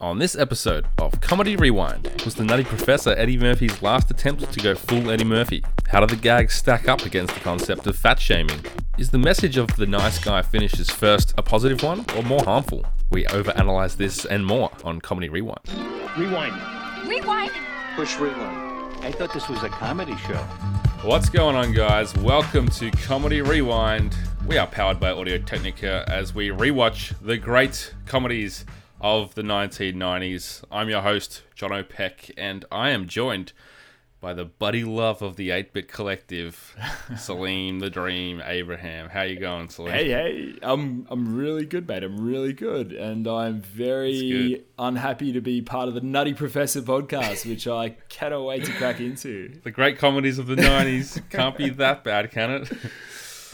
On this episode of Comedy Rewind, was the Nutty Professor Eddie Murphy's last attempt to go full Eddie Murphy? How do the gags stack up against the concept of fat shaming? Is the message of the nice guy finishes first a positive one or more harmful? We overanalyze this and more on Comedy Rewind. Rewind. Rewind. Push rewind. I thought this was a comedy show. What's going on, guys? Welcome to Comedy Rewind. We are powered by Audio Technica as we rewatch the great comedies of the 1990s. I'm your host, Jono Peck, and I am joined by the buddy love of the 8-Bit Collective, Saleem, the Dream, Abraham. How you going, Saleem? Hey, I'm really good, mate. I'm really good, and I'm very unhappy to be part of the Nutty Professor podcast, which I cannot wait to crack into. The great comedies of the 90s can't be that bad, can it?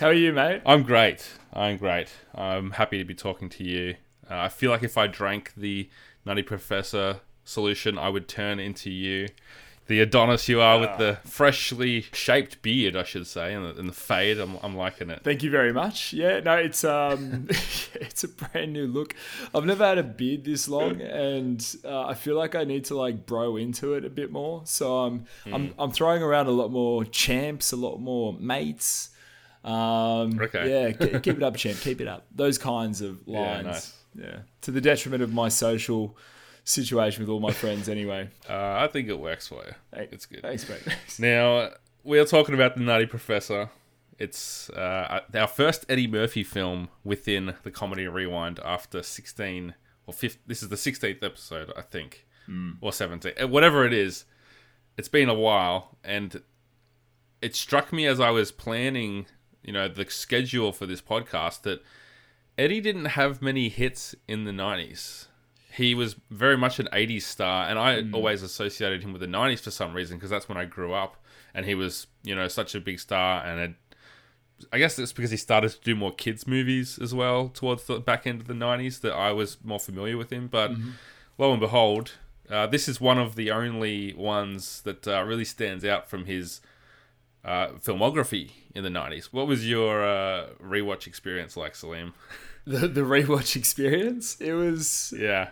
How are you, mate? I'm great. I'm happy to be talking to you. I feel like if I drank the Nutty Professor solution, I would turn into you, the Adonis you are, with the freshly shaped beard, I should say, and the fade. I'm liking it. Thank you very much. Yeah, no, it's it's a brand new look. I've never had a beard this long, and I feel like I need to bro into it a bit more. So I'm throwing around a lot more champs, a lot more mates. Okay. Yeah, keep it up, champ. Keep it up. Those kinds of lines. Yeah, nice. Yeah, to the detriment of my social situation with all my friends anyway. I think it works for you. Hey, it's good. Thanks, mate. Now, we are talking about The Nutty Professor. It's our first Eddie Murphy film within the Comedy Rewind after 16 or 15. This is the 16th episode, I think, or 17. Whatever it is, it's been a while, and it struck me as I was planning, the schedule for this podcast that Eddie didn't have many hits in the 90s. He was very much an 80s star, and I always associated him with the 90s for some reason, because that's when I grew up, and he was, such a big star, and I guess it's because he started to do more kids' movies as well towards the back end of the 90s that I was more familiar with him, but lo and behold, this is one of the only ones that really stands out from his filmography in the 90s. What was your rewatch experience like, Saleem? The rewatch experience? It was... Yeah.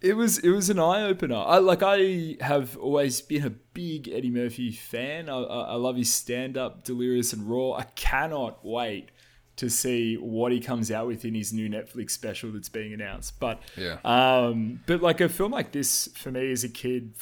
It was an eye-opener. I have always been a big Eddie Murphy fan. I love his stand-up, Delirious and Raw. I cannot wait to see what he comes out with in his new Netflix special that's being announced. But yeah. But a film like this, for me as a kid,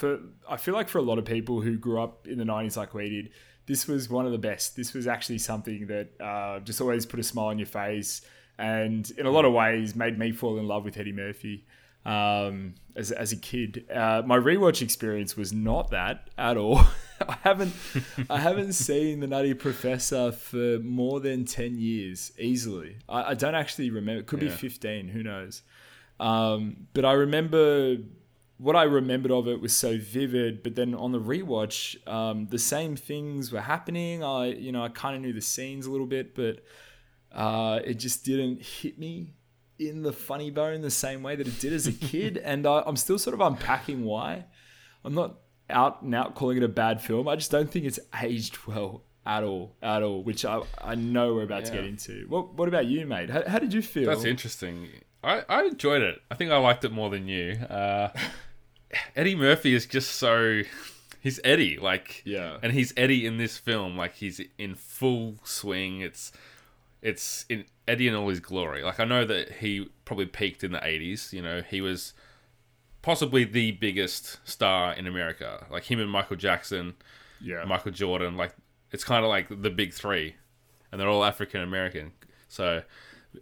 I feel like for a lot of people who grew up in the 90s like we did, this was one of the best. This was actually something that just always put a smile on your face, and in a lot of ways made me fall in love with Eddie Murphy as a kid. My rewatch experience was not that at all. I haven't seen The Nutty Professor for more than 10 years easily. I don't actually remember. It could be 15. Who knows? But I remember. What I remembered of it was so vivid, but then on the rewatch, the same things were happening. I kind of knew the scenes a little bit, but it just didn't hit me in the funny bone the same way that it did as a kid. And I'm still sort of unpacking why. I'm not out and out calling it a bad film. I just don't think it's aged well at all, which I know we're about to get into. What about you, mate? How did you feel? That's interesting. I enjoyed it. I think I liked it more than you. Eddie Murphy is just so... He's Eddie, and he's Eddie in this film. He's in full swing. It's in Eddie in all his glory. I know that he probably peaked in the 80s. He was possibly the biggest star in America. Him and Michael Jackson, Michael Jordan. It's kind of like the big three, and they're all African American. So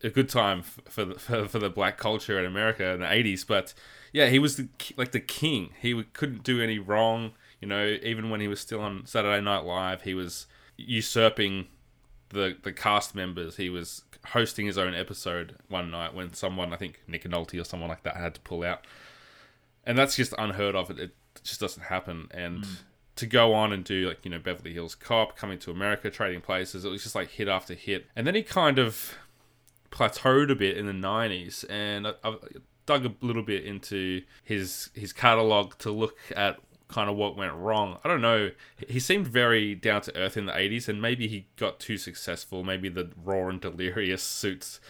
a good time for the black culture in America in the 80s, but. Yeah, he was the king. He couldn't do any wrong. Even when he was still on Saturday Night Live, he was usurping the cast members. He was hosting his own episode one night when someone, I think Nick Nolte or someone like that, had to pull out. And that's just unheard of. It just doesn't happen. And to go on and do, Beverly Hills Cop, Coming to America, Trading Places, it was just hit after hit. And then he kind of plateaued a bit in the 90s. And I dug a little bit into his catalog to look at kind of what went wrong. I don't know. He seemed very down to earth in the 80s, and maybe he got too successful. Maybe the Raw and Delirious suits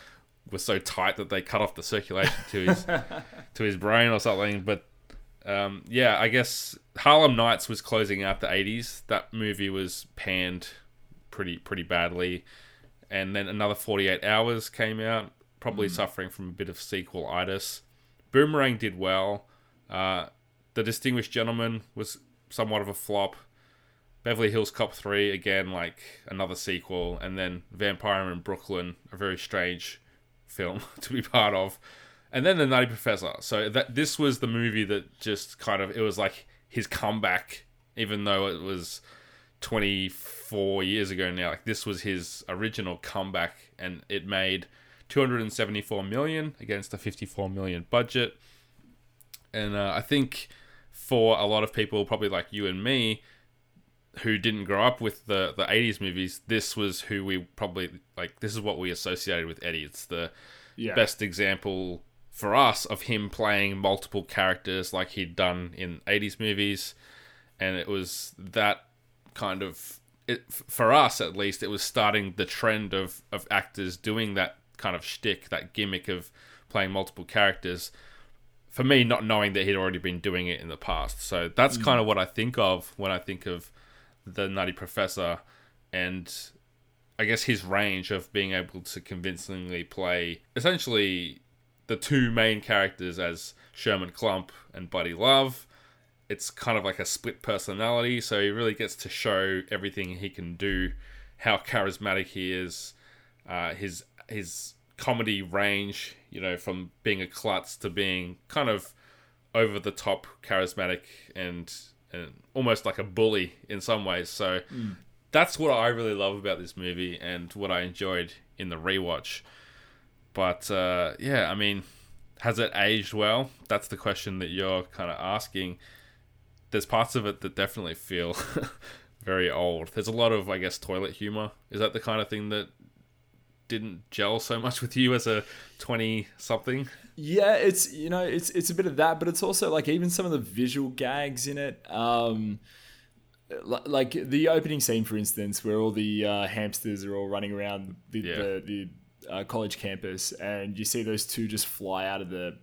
was so tight that they cut off the circulation to his to his brain or something. But yeah, I guess Harlem Nights was closing out the 80s. That movie was panned pretty badly. And then Another 48 Hours came out, probably suffering from a bit of sequel-itis. Boomerang did well. The Distinguished Gentleman was somewhat of a flop. Beverly Hills Cop 3, again, like another sequel. And then Vampire in Brooklyn, a very strange film to be part of. And then The Nutty Professor. So this was the movie that just kind of... It was like his comeback, even though it was 24 years ago now. Like, this was his original comeback, and it made $274 million against a $54 million budget. And I think for a lot of people, probably like you and me, who didn't grow up with the 80s movies, this was who we probably... Like, this is what we associated with Eddie. It's the best example... for us, of him playing multiple characters like he'd done in 80s movies. And it was that kind of... It, for us, at least, it was starting the trend of actors doing that kind of shtick, that gimmick of playing multiple characters. For me, not knowing that he'd already been doing it in the past. So that's kind of what I think of when I think of the Nutty Professor. And I guess his range of being able to convincingly play essentially... the two main characters as Sherman Klump and Buddy Love. It's kind of like a split personality, so he really gets to show everything he can do, how charismatic he is, his comedy range, you know, from being a klutz to being kind of over-the-top charismatic and almost like a bully in some ways. So that's what I really love about this movie and what I enjoyed in the rewatch. But, yeah, I mean, has it aged well? That's the question that you're kind of asking. There's parts of it that definitely feel very old. There's a lot of, I guess, toilet humor. Is that the kind of thing that didn't gel so much with you as a 20-something? Yeah, it's, you know, it's a bit of that, but it's also, like, even some of the visual gags in it. Like, the opening scene, for instance, where all the hamsters are all running around the college campus, and you see those two just fly out of the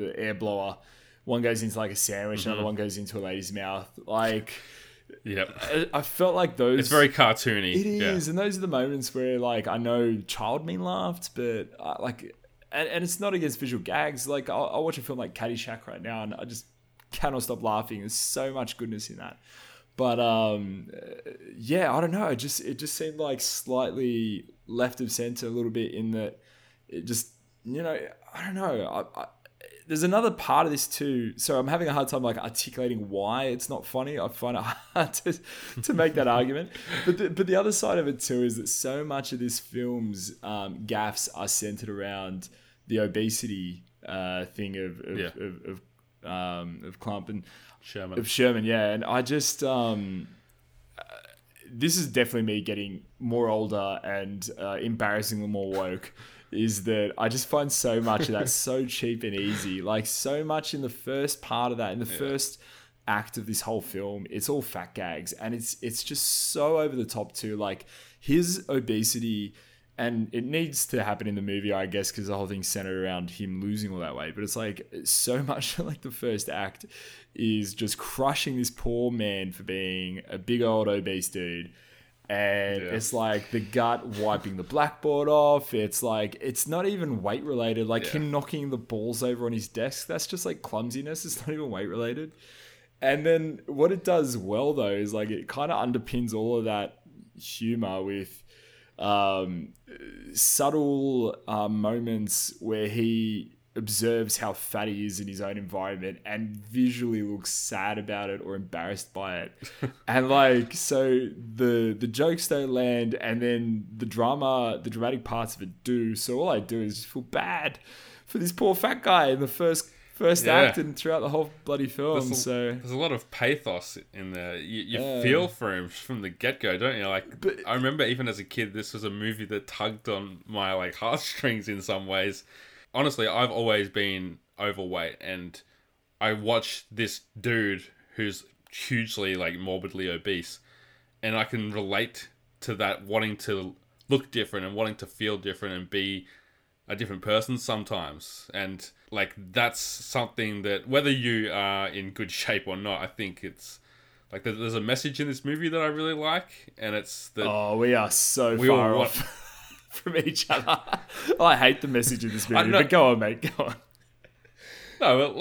air blower. One goes into like a sandwich, another one goes into a lady's mouth. Like, I felt like those... It's very cartoony. It is, and those are the moments where, like, I know child me laughed, but I, like, and it's not against visual gags. Like, I'll watch a film like Caddyshack right now, and I just cannot stop laughing. There's so much goodness in that. But yeah, I don't know. It just seemed like slightly left of center a little bit, in that it just, you know, I don't know. There's another part of this too. So I'm having a hard time like articulating why it's not funny. I find it hard to make that argument. But the other side of it too is that so much of this film's gaffes are centered around the obesity thing of Klump and Sherman. And I just this is definitely me getting more older and embarrassingly more woke. Is that I just find so much of that so cheap and easy. Like, so much in the first part of that, in the first act of this whole film, it's all fat gags, and it's just so over the top too. Like, his obesity. And it needs to happen in the movie, I guess, because the whole thing's centered around him losing all that weight. But it's like so much like the first act is just crushing this poor man for being a big old obese dude. And it's like the gut wiping the blackboard off. It's like, it's not even weight related. Like him knocking the balls over on his desk. That's just like clumsiness. It's not even weight related. And then what it does well, though, is like it kind of underpins all of that humor with... subtle moments where he observes how fat he is in his own environment and visually looks sad about it or embarrassed by it. And like, so the jokes don't land, and then the dramatic parts of it do. So all I do is just feel bad for this poor fat guy in the first act and throughout the whole bloody film. There's a lot of pathos in there. You feel for him from the get-go, don't you? Like, but I remember even as a kid, this was a movie that tugged on my like heartstrings in some ways. Honestly, I've always been overweight, and I watched this dude who's hugely like morbidly obese, and I can relate to that, wanting to look different and wanting to feel different and be a different person sometimes. And like, that's something that, whether you are in good shape or not, I think it's like, there's a message in this movie that I really like, and it's that we are so far off from each other. I hate the message in this movie, but go on, mate, go on. No,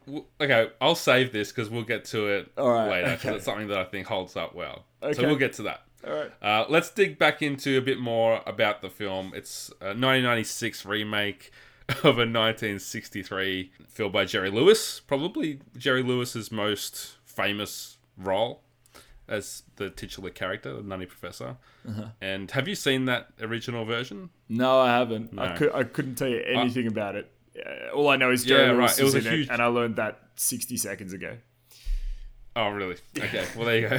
well, okay, I'll save this because we'll get to it later, because it's something that I think holds up well. Okay. So we'll get to that. All right. Let's dig back into a bit more about the film. It's a 1996 remake of a 1963 film by Jerry Lewis. Probably Jerry Lewis's most famous role as the titular character, the Nutty Professor. Uh-huh. And have you seen that original version? No, I haven't. No. I couldn't tell you anything about it. All I know is Jerry Lewis is in it, and I learned that 60 seconds ago. Oh, really? Okay, well, there you go.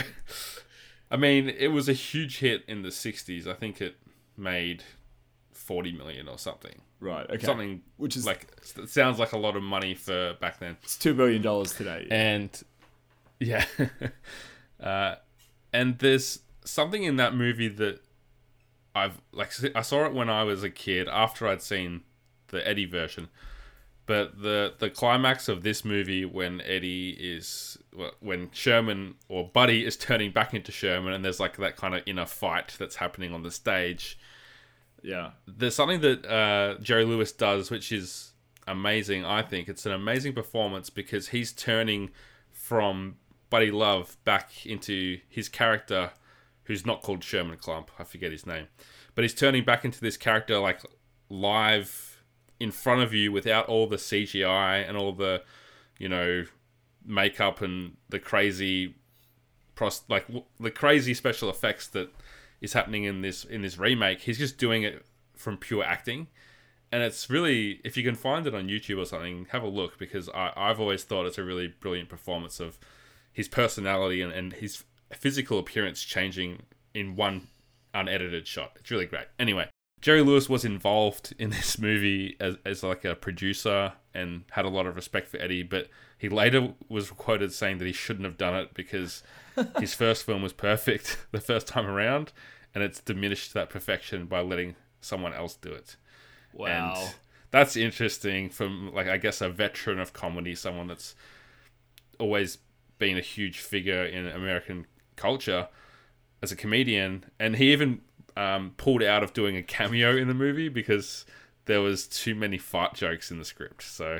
I mean, it was a huge hit in the 60s. I think it made 40 million or something. Right, okay. Something which is like, it sounds like a lot of money for back then. It's $2 billion today. And, yeah. And there's something in that movie that I saw it when I was a kid after I'd seen the Eddie version, but the climax of this movie, when Sherman or Buddy is turning back into Sherman, and there's like that kind of inner fight that's happening on the stage. Yeah, there's something that Jerry Lewis does which is amazing. I think it's an amazing performance because he's turning from Buddy Love back into his character, who's not called Sherman Clump, I forget his name, but he's turning back into this character like live in front of you without all the CGI and all the, makeup and the crazy the crazy special effects that is happening in this remake. He's just doing it from pure acting. And it's really, if you can find it on YouTube or something, have a look, because I've always thought it's a really brilliant performance of his personality and his physical appearance changing in one unedited shot. It's really great. Anyway, Jerry Lewis was involved in this movie as like a producer and had a lot of respect for Eddie, but he later was quoted saying that he shouldn't have done it because his first film was perfect the first time around, and it's diminished that perfection by letting someone else do it. Wow. And that's interesting from, like, I guess a veteran of comedy, someone that's always been a huge figure in American culture as a comedian, and he even pulled out of doing a cameo in the movie because there was too many fart jokes in the script. So,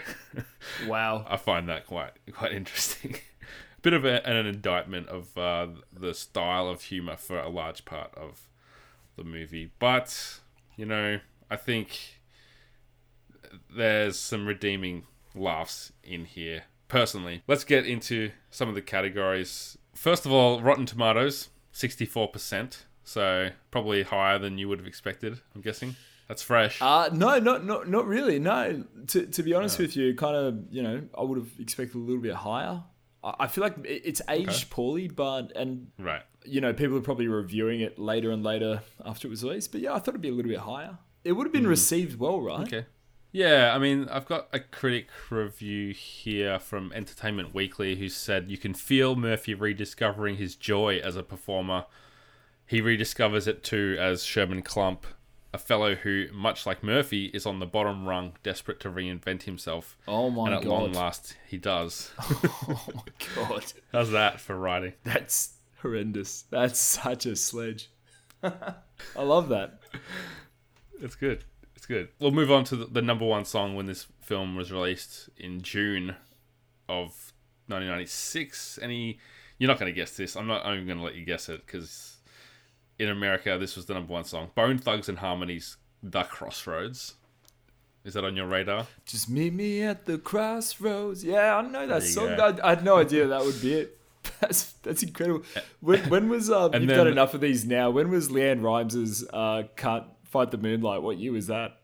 wow, I find that quite interesting. A bit of an indictment of the style of humor for a large part of the movie. But I think there's some redeeming laughs in here. Personally, let's get into some of the categories. First of all, Rotten Tomatoes, 64%. So probably higher than you would have expected, I'm guessing. That's fresh. No, not really. No, to be honest with you, kind of, I would have expected a little bit higher. I feel like it's aged poorly, but people are probably reviewing it later and later after it was released. But yeah, I thought it'd be a little bit higher. It would have been received well, right? Okay. Yeah, I mean, I've got a critic review here from Entertainment Weekly who said, "You can feel Murphy rediscovering his joy as a performer. He rediscovers it too as Sherman Clump, a fellow who, much like Murphy, is on the bottom rung, desperate to reinvent himself." Oh my god! And at long last, he does. Oh my god! How's that for writing? That's horrendous. That's such a sledge. I love that. It's good. It's good. We'll move on to the number one song when this film was released in June of 1996. You're not going to guess this. I'm even going to let you guess it because in America, this was the number one song. Bone Thugs and Harmony's The Crossroads. Is that on your radar? Just meet me at the crossroads. Yeah, I know that song. I had no idea that would be it. That's incredible. When was... you've got enough of these now. When was Leanne Rimes' Can't Fight the Moonlight? What year was that?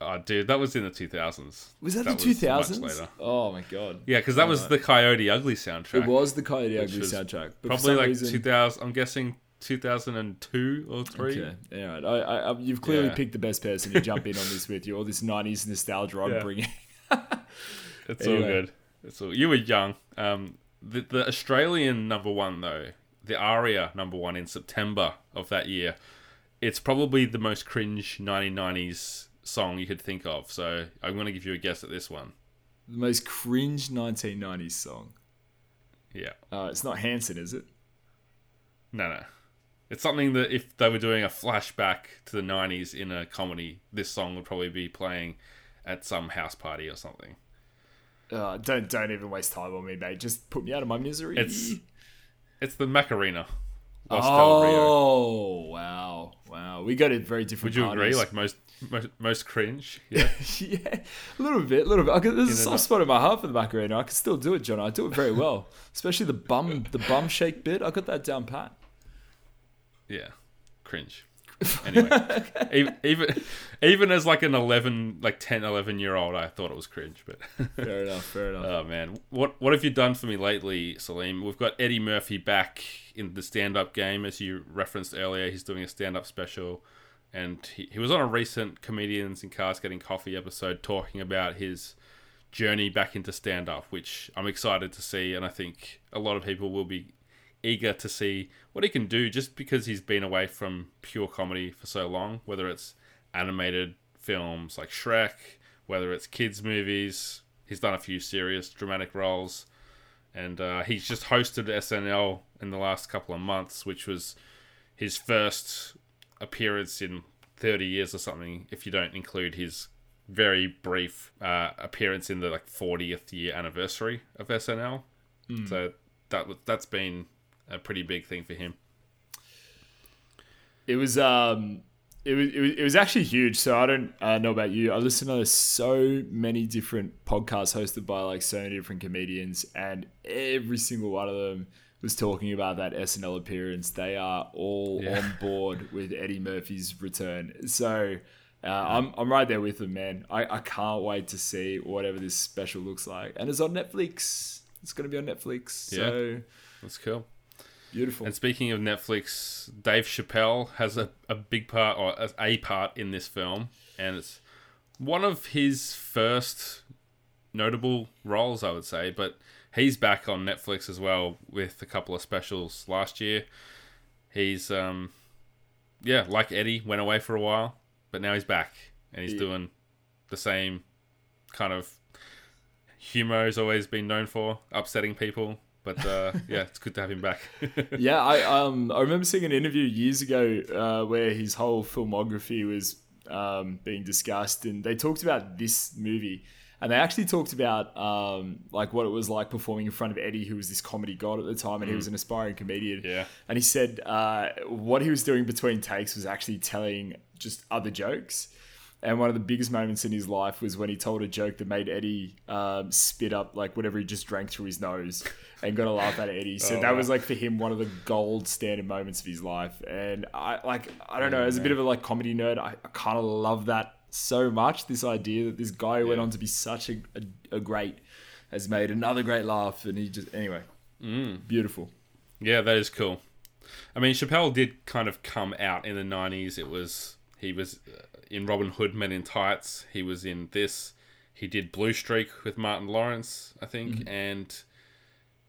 Oh, dude, that was in the 2000s. Was that the 2000s? Much later. Oh, my God. Yeah, because that was the Coyote Ugly soundtrack. It was the Coyote Ugly soundtrack. But probably like 2000... I'm guessing... 2002 or 3. Okay. Yeah, right. I you've clearly picked the best person to jump in on this with you. All this 90s nostalgia I'm bringing. It's all good. It's all. You were young. The Australian number one though, the ARIA number one in September of that year. It's probably the most cringe 1990s song you could think of. So I'm going to give you a guess at this one. The most cringe 1990s song. Yeah. It's not Hanson, is it? No. It's something that if they were doing a flashback to the 90s in a comedy, this song would probably be playing at some house party or something. Don't even waste time on me, mate. Just put me out of my misery. It's the Macarena. Oh, wow. We got it very different. Would you agree? Like most cringe? Yeah. Yeah. A little bit. There's a soft spot in my heart for the Macarena. I can still do it, John. I do it very well. Especially the bum shake bit. I got that down pat. Yeah. Cringe. Anyway, even as like an 10, 11 year old, I thought it was cringe, but fair enough. Oh man, what have you done for me lately, Saleem? We've got Eddie Murphy back in the stand-up game, as you referenced earlier. He's doing a stand-up special, and he was on a recent Comedians in Cars Getting Coffee episode talking about his journey back into stand-up, which I'm excited to see, and I think a lot of people will be eager to see what he can do, just because he's been away from pure comedy for so long, whether it's animated films like Shrek, whether it's kids movies. He's done a few serious dramatic roles, and he's just hosted SNL in the last couple of months, which was his first appearance in 30 years or something, if you don't include his very brief appearance in the 40th year anniversary of SNL. So that's been a pretty big thing for him. It was actually huge. So I don't know about you. I listen to so many different podcasts hosted by so many different comedians, and every single one of them was talking about that SNL appearance. They are all on board with Eddie Murphy's return. So I'm right there with them, man. I can't wait to see whatever this special looks like, and it's on Netflix. It's going to be on Netflix. Yeah. So that's cool. Beautiful. And speaking of Netflix, Dave Chappelle has a big part, or a part in this film, and it's one of his first notable roles, I would say, but he's back on Netflix as well with a couple of specials last year. He's, like Eddie, went away for a while, but now he's back, and he's doing the same kind of humor he's always been known for, upsetting people. But it's good to have him back. Yeah, I remember seeing an interview years ago where his whole filmography was being discussed, and they talked about this movie, and they actually talked about what it was like performing in front of Eddie, who was this comedy god at the time, and he was an aspiring comedian. Yeah, and he said what he was doing between takes was actually telling just other jokes. And one of the biggest moments in his life was when he told a joke that made Eddie spit up whatever he just drank through his nose and got a laugh out of Eddie. So that was for him one of the gold standard moments of his life. And I don't know, as a bit of a comedy nerd, I kind of love that so much. This idea that this guy who went on to be such a great, has made another great laugh, and he just beautiful. Yeah, that is cool. I mean, Chappelle did kind of come out in the 90s. He was in Robin Hood Men in Tights. He was in this. He did Blue Streak with Martin Lawrence, I think. Mm-hmm. And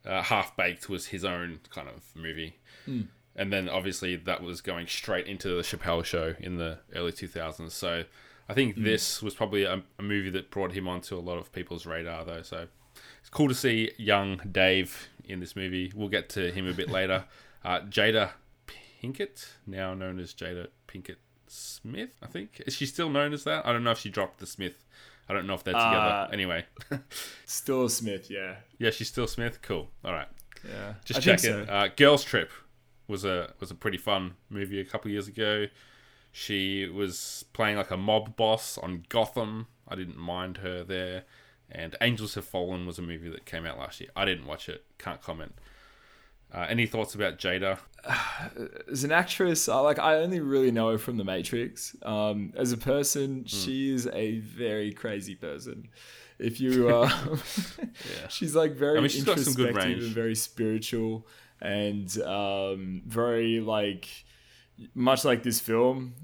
Half-Baked was his own kind of movie. Mm. And then obviously that was going straight into the Chappelle Show in the early 2000s. So I think this was probably a movie that brought him onto a lot of people's radar, though. So it's cool to see young Dave in this movie. We'll get to him a bit later. Jada Pinkett, now known as Jada Pinkett Smith, I think. Is she still known as that? I don't know if she dropped the Smith. I don't know if they're together. Anyway. Still Smith, yeah. Yeah, she's still Smith? Cool. All right. Yeah. Just checking. So. Girls Trip was a pretty fun movie a couple of years ago. She was playing a mob boss on Gotham. I didn't mind her there. And Angels Have Fallen was a movie that came out last year. I didn't watch it. Can't comment. Any thoughts about Jada? As an actress, I only really know her from The Matrix. As a person, she is a very crazy person. If you, she's very she's introspective, got some good range, and very spiritual, and very much like this film,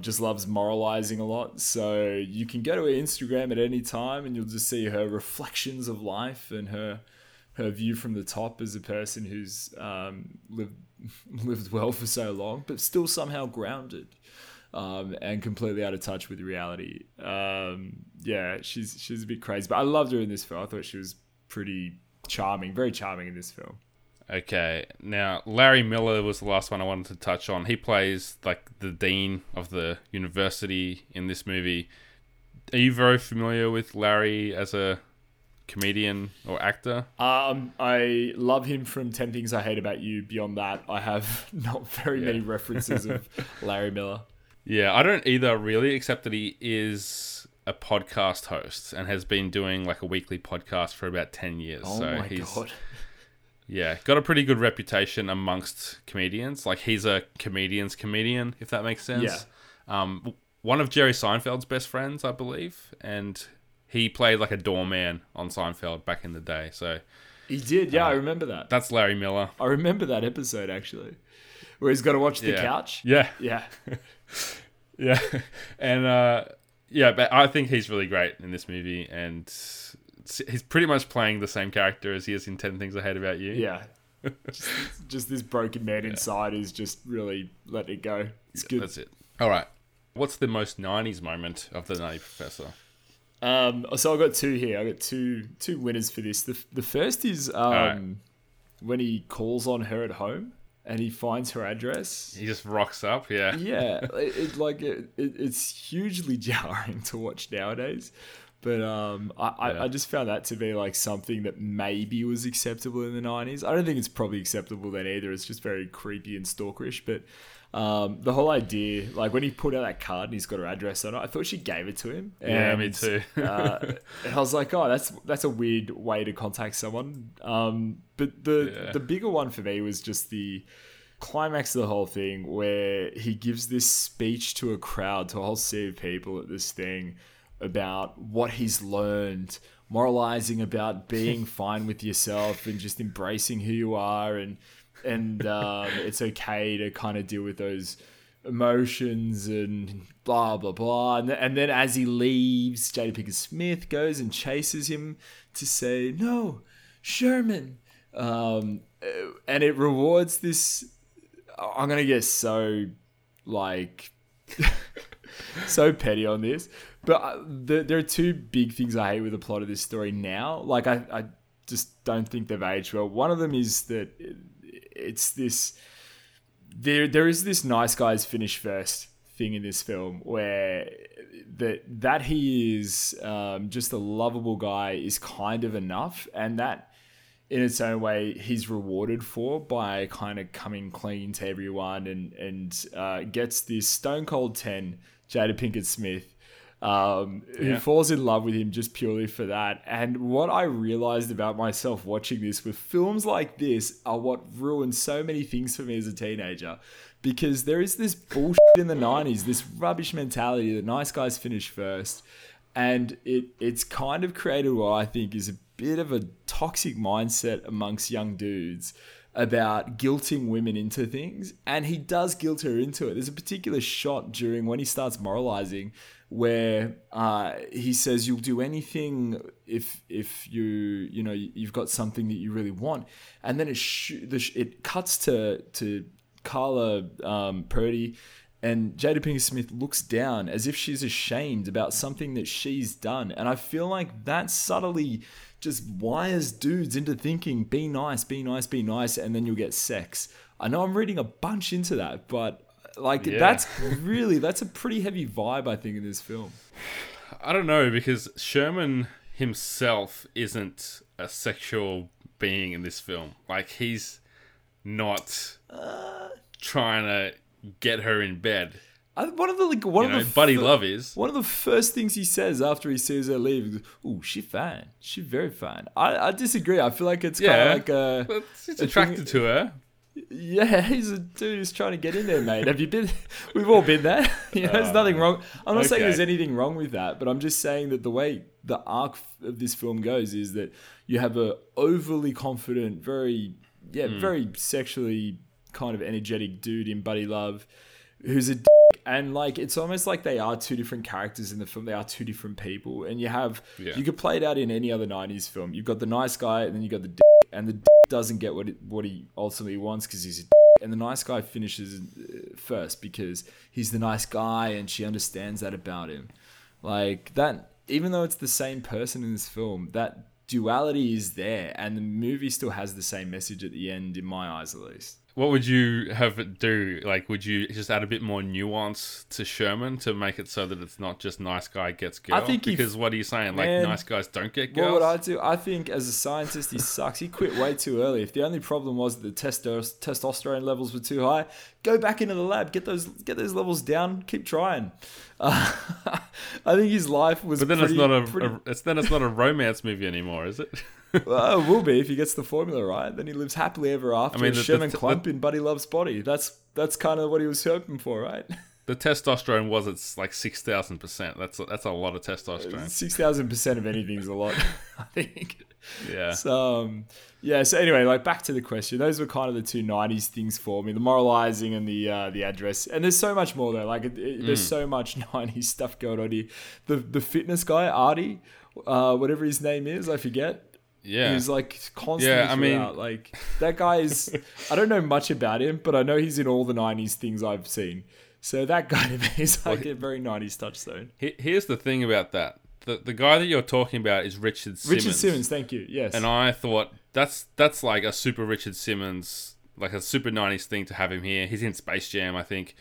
just loves moralizing a lot. So you can go to her Instagram at any time, and you'll just see her reflections of life and her view from the top as a person who's lived well for so long, but still somehow grounded. and completely out of touch with reality. Yeah, she's a bit crazy, but I loved her in this film. I thought she was pretty charming, very charming in this film. Okay, now Larry Miller was the last one I wanted to touch on. He plays like the dean of the university in this movie. Are you very familiar with Larry as a comedian or actor? I love him from 10 Things I Hate About You. Beyond that, I have not very many references of Larry Miller. Yeah, I don't either really, except that he is a podcast host and has been doing like a weekly podcast for about 10 years. Oh, so God. Yeah, got a pretty good reputation amongst comedians. Like, he's a comedian's comedian, if that makes sense. Yeah. One of Jerry Seinfeld's best friends, I believe, and he played like a doorman on Seinfeld back in the day. So he did, yeah, I remember that. That's Larry Miller. I remember that episode, actually, where he's got to watch the couch. Yeah. Yeah. And, yeah, but I think he's really great in this movie, and he's pretty much playing the same character as he is in 10 Things I Hate About You. Yeah. just this broken man inside is just really letting it go. It's good. That's it. All right. What's the most 90s moment of the Nutty Professor? So I got two here. I got two winners for this. The first is when he calls on her at home and he finds her address. He just rocks up. Yeah. Yeah. It's hugely jarring to watch nowadays. But I just found that to be like something that maybe was acceptable in the 90s. I don't think it's probably acceptable then either. It's just very creepy and stalkerish. But the whole idea, like when he pulled out that card and he's got her address on it, I thought she gave it to him. Yeah, me too. And I was like, oh, that's a weird way to contact someone. But the bigger one for me was just the climax of the whole thing, where he gives this speech to a crowd, to a whole sea of people at this thing, about what he's learned, moralizing about being fine with yourself and just embracing who you are, and it's okay to kind of deal with those emotions and blah blah blah. And then as he leaves, Jada Pinkett Smith goes and chases him to say, "No, Sherman," and it rewards this. I'm gonna get so like so petty on this. But there are two big things I hate with the plot of this story now. Like, I just don't think they've aged well. One of them is that it's this... There is this nice guys finish first thing in this film, where that he is just a lovable guy is kind of enough. And that, in its own way, he's rewarded for by kind of coming clean to everyone and gets this Stone Cold 10 Jada Pinkett Smith, who falls in love with him just purely for that. And what I realized about myself watching this with films like this are what ruined so many things for me as a teenager, because there is this bullshit in the 90s, this rubbish mentality that nice guys finish first, and it's kind of created what I think is a bit of a toxic mindset amongst young dudes about guilting women into things. And he does guilt her into it. There's a particular shot during when he starts moralizing where he says, "You'll do anything if you know you've got something that you really want." And then it cuts to Carla Purdy, and Jada Pinkett Smith looks down as if she's ashamed about something that she's done. And I feel like that subtly just wires dudes into thinking, "Be nice, be nice, be nice, and then you'll get sex." I know I'm reading a bunch into that, but that's a pretty heavy vibe, I think, in this film. I don't know, because Sherman himself isn't a sexual being in this film. Like, he's not trying to get her in bed. Buddy love is one of the first things he says after he sees her leave. He goes, "Ooh, she fine. She very fine." I disagree. I feel like it's kind of like he's attracted to her. Yeah, he's a dude who's trying to get in there, mate. Have you been? We've all been there. You know, there's nothing wrong. I'm not saying there's anything wrong with that, but I'm just saying that the way the arc of this film goes is that you have a overly confident, very sexually kind of energetic dude in buddy love who's a dick. And like, it's almost like they are two different characters in the film. They are two different people. And you could play it out in any other 90s film. You've got the nice guy, and then you've got the dick. And the dick doesn't get what he ultimately wants because he's a dick. And the nice guy finishes first because he's the nice guy and she understands that about him. Like that, even though it's the same person in this film, that duality is there and the movie still has the same message at the end, in my eyes at least. What would you have it do? Like, would you just add a bit more nuance to Sherman to make it so that it's not just nice guy gets girl? I think because what are you saying? Like, man, nice guys don't get girls? What would I do? I think as a scientist, he sucks. He quit way too early. If the only problem was that the testosterone levels were too high, go back into the lab, get those levels down, keep trying. I think his life was. But then it's not a romance movie anymore, is it? Well, it will be if he gets the formula right. Then he lives happily ever after. I mean, Sherman Clump in Buddy Loves Body. That's kind of what he was hoping for, right? The testosterone was it's like 6,000%. That's a lot of testosterone. 6,000% of anything is a lot, I think. Yeah. So anyway, like back to the question. Those were kind of the two 90s things for me: the moralizing and the address. And there's so much more though. Like there's so much 90s stuff going on here. The fitness guy Artie, whatever his name is, I forget. Yeah, he's like constantly throughout. Like that guy is. I don't know much about him, but I know he's in all the '90s things I've seen. So that guy to me is like a very '90s touchstone. Here's the thing about that: the guy that you're talking about is Richard Simmons. Richard Simmons, thank you. Yes, and I thought that's like a super Richard Simmons, like a super '90s thing to have him here. He's in Space Jam, I think.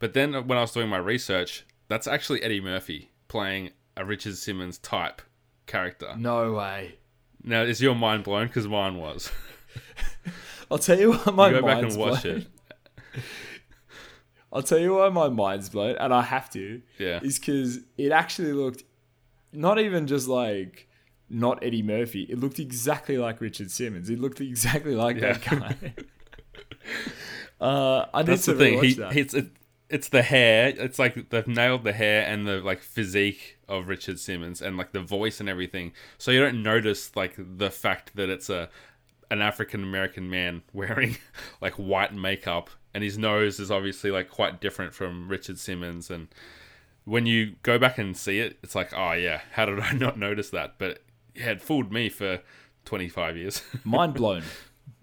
But then when I was doing my research, that's actually Eddie Murphy playing a Richard Simmons type character. No way. Now, is your mind blown? Because mine was. I'll tell you why my mind's blown. Go back and watch it. I'll tell you why my mind's blown, and I have to. Yeah. Is because it actually looked not even just like not Eddie Murphy. It looked exactly like Richard Simmons. It looked exactly like that guy. I need to rewatch that. It's the hair. It's like they've nailed the hair and the like physique of Richard Simmons and like the voice and everything. So you don't notice like the fact that it's an African American man wearing like white makeup and his nose is obviously like quite different from Richard Simmons. And when you go back and see it, it's like, oh yeah, how did I not notice that? But yeah, it fooled me for 25 years. Mind blown.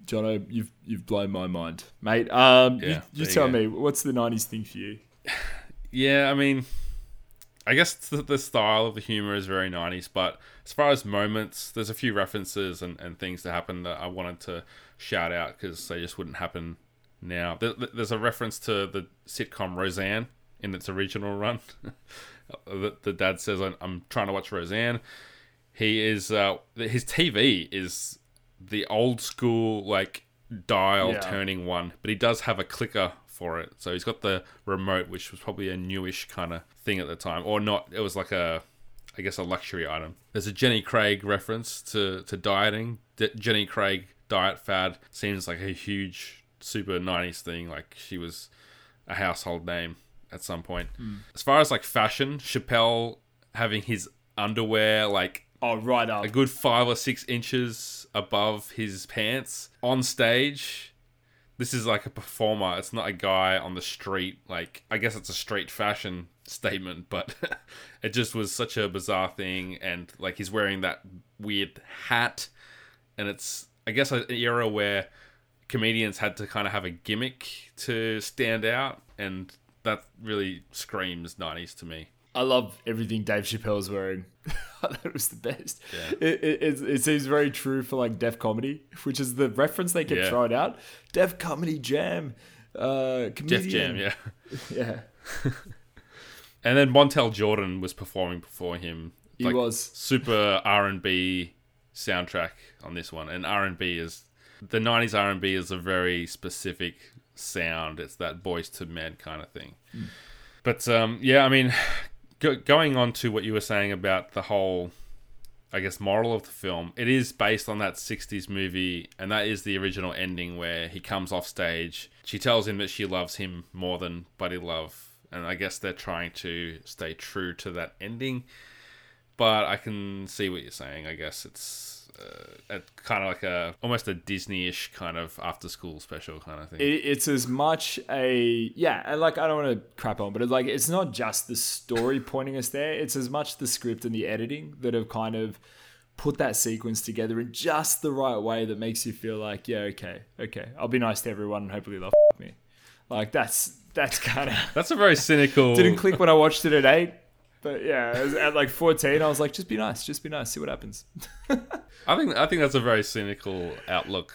Jono, you've blown my mind, mate. You tell me, what's the 90s thing for you? Yeah, I mean, I guess the style of the humor is very 90s, but as far as moments, there's a few references and things that happen that I wanted to shout out because they just wouldn't happen now. There's a reference to the sitcom Roseanne in its original run. The dad says, I'm trying to watch Roseanne. He is... his TV is... the old school like dial turning one, but he does have a clicker for it, so he's got the remote, which was probably a newish kind of thing at the time, or not. It was like I guess a luxury item. There's a Jenny Craig reference to dieting. Jenny Craig diet fad seems like a huge super 90s thing, like she was a household name at some point. As far as like fashion, Chappelle having his underwear like right up a good 5 or 6 inches above his pants on stage. This is like a performer. It's not a guy on the street. Like, I guess it's a street fashion statement, but it just was such a bizarre thing. And like, he's wearing that weird hat, and it's, I guess, an era where comedians had to kind of have a gimmick to stand out, and that really screams 90s to me. I love everything Dave Chappelle's wearing. I thought it was the best. Yeah. It seems very true for like deaf comedy, which is the reference they kept throwing out. Deaf comedy jam. Comedian. Deaf jam, yeah. Yeah. And then Montel Jordan was performing before him. Like, he was. Super R&B soundtrack on this one. And R&B is... The 90s R&B is a very specific sound. It's that Boyz II Men kind of thing. Mm. But I mean... Going on to what you were saying about the whole, I guess, moral of the film, it is based on that 60s movie, and that is the original ending where he comes off stage. She tells him that she loves him more than Buddy Love, and I guess they're trying to stay true to that ending. But I can see what you're saying. I guess it's kind of like almost a Disney-ish kind of after-school special kind of thing. It's as much and like I don't want to crap on, but it's like it's not just the story pointing us there. It's as much the script and the editing that have kind of put that sequence together in just the right way that makes you feel like, yeah, okay, I'll be nice to everyone and hopefully they'll f*** me. Like that's that's kind of... That's a very cynical... Didn't click when I watched it at 8. But yeah, at like 14, I was like, just be nice, see what happens. I think that's a very cynical outlook,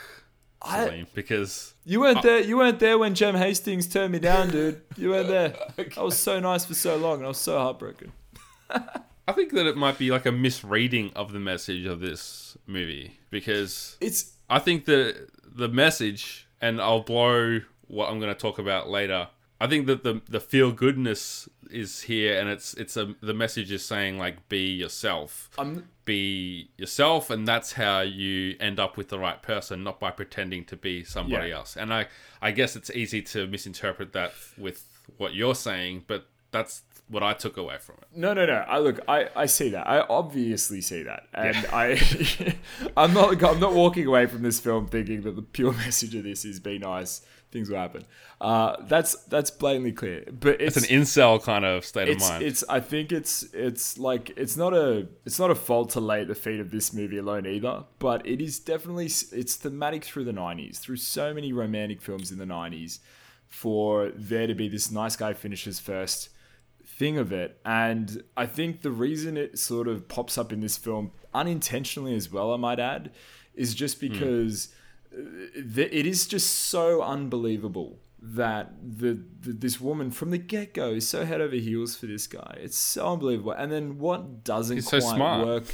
Saleem, because... You weren't there when Jem Hastings turned me down, dude. You weren't there. Okay. I was so nice for so long, and I was so heartbroken. I think that it might be like a misreading of the message of this movie, because it's... I think that the message, and I'll blow what I'm going to talk about later... I think that the feel goodness is here, and the message is saying like be yourself, and that's how you end up with the right person, not by pretending to be somebody else. And I guess it's easy to misinterpret that with what you're saying, but that's what I took away from it. No. I see that. I obviously see that, and I'm not walking away from this film thinking that the pure message of this is be nice. Things will happen. That's blatantly clear. But it's an incel kind of state of mind. I think it's not a fault to lay at the feet of this movie alone either. But it is definitely thematic through the 90s, through so many romantic films in the 90s, for there to be this nice guy finishes first thing of it. And I think the reason it sort of pops up in this film unintentionally as well, I might add, is just because. It is just so unbelievable that this woman from the get-go is so head over heels for this guy. It's so unbelievable. And then what doesn't he's quite so smart. Work...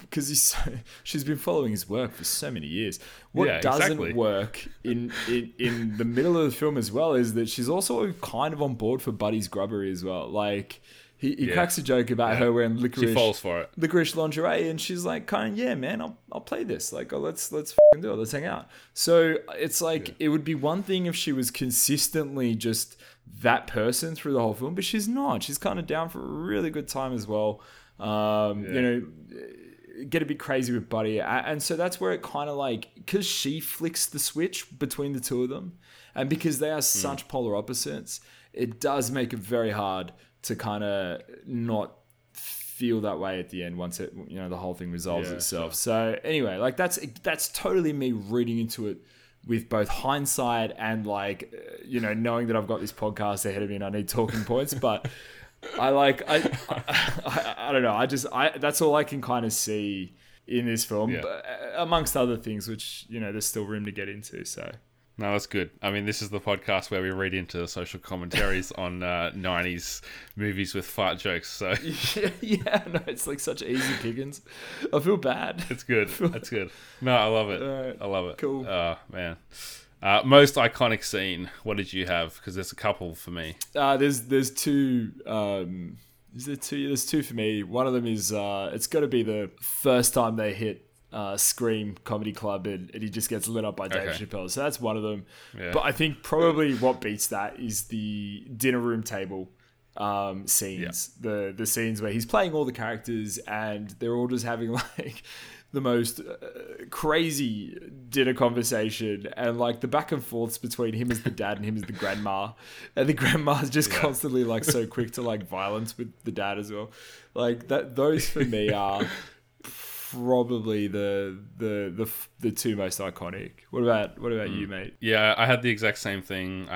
Because she's been following his work for so many years. What doesn't work in the middle of the film as well is that she's also kind of on board for Buddy's grubbery as well. Like... He cracks a joke about her wearing licorice lingerie, and she's like, kind of, yeah, man, I'll play this. Like, oh, let's fucking do it. Let's hang out. So it's like it would be one thing if she was consistently just that person through the whole film, but she's not. She's kind of down for a really good time as well. You know, get a bit crazy with Buddy, and so that's where it kind of like because she flicks the switch between the two of them, and because they are such polar opposites, it does make it very hard to kind of not feel that way at the end once it, you know, the whole thing resolves itself. So anyway, like that's totally me reading into it with both hindsight and like, you know, knowing that I've got this podcast ahead of me and I need talking points, but I don't know. I that's all I can kind of see in this film, but amongst other things, which, you know, there's still room to get into. So. No, that's good. I mean, this is the podcast where we read into social commentaries on 90s movies with fart jokes. So no, it's like such easy pickings. I feel bad. It's good. That's good. No, I love it. Right. I love it. Cool. Oh, man. Most iconic scene. What did you have? Because there's a couple for me. There's two... is there two? There's two for me. One of them is... it's got to be the first time they hit... Scream Comedy Club and he just gets lit up by Dave Chappelle. So that's one of them. Yeah. But I think probably what beats that is the dinner room table scenes. Yeah. The scenes where he's playing all the characters and they're all just having like the most crazy dinner conversation, and like the back and forths between him as the dad and him as the grandma, and the grandma's just constantly like so quick to like violence with the dad as well. Like that, those for me are probably the two most iconic. What about you, mate? Yeah, I had the exact same thing.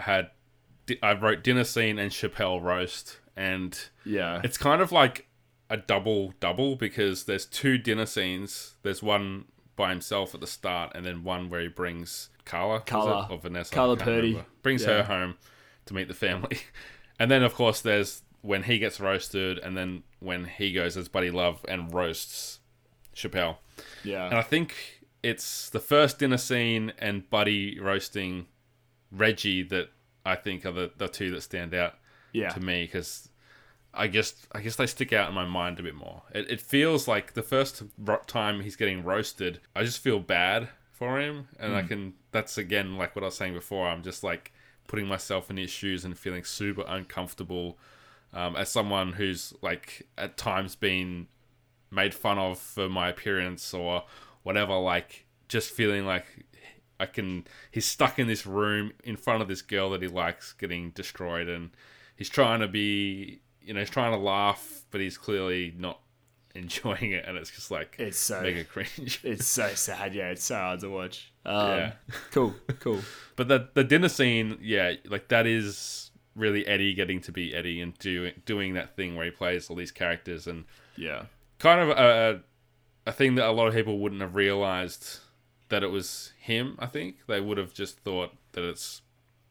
I wrote dinner scene and Chappelle roast, and it's kind of like a double because there's two dinner scenes. There's one by himself at the start, and then one where he brings Carla or Vanessa, Carla Purdy, brings her home to meet the family, and then of course there's when he gets roasted, and then when he goes as Buddy Love and roasts Chappelle. Yeah. And I think it's the first dinner scene and Buddy roasting Reggie that I think are the two that stand out to me, because I guess they stick out in my mind a bit more. It feels like the first time he's getting roasted, I just feel bad for him, and that's again like what I was saying before, I'm just like putting myself in his shoes and feeling super uncomfortable as someone who's like at times been made fun of for my appearance or whatever, like just feeling like he's stuck in this room in front of this girl that he likes getting destroyed, and he's trying to laugh, but he's clearly not enjoying it, and it's just like it's so mega cringe. It's so sad. Yeah, it's so hard to watch. Yeah. Cool. But the dinner scene, yeah, like that is really Eddie getting to be Eddie and doing that thing where he plays all these characters, and yeah, kind of a thing that a lot of people wouldn't have realized that it was him. I think they would have just thought that it's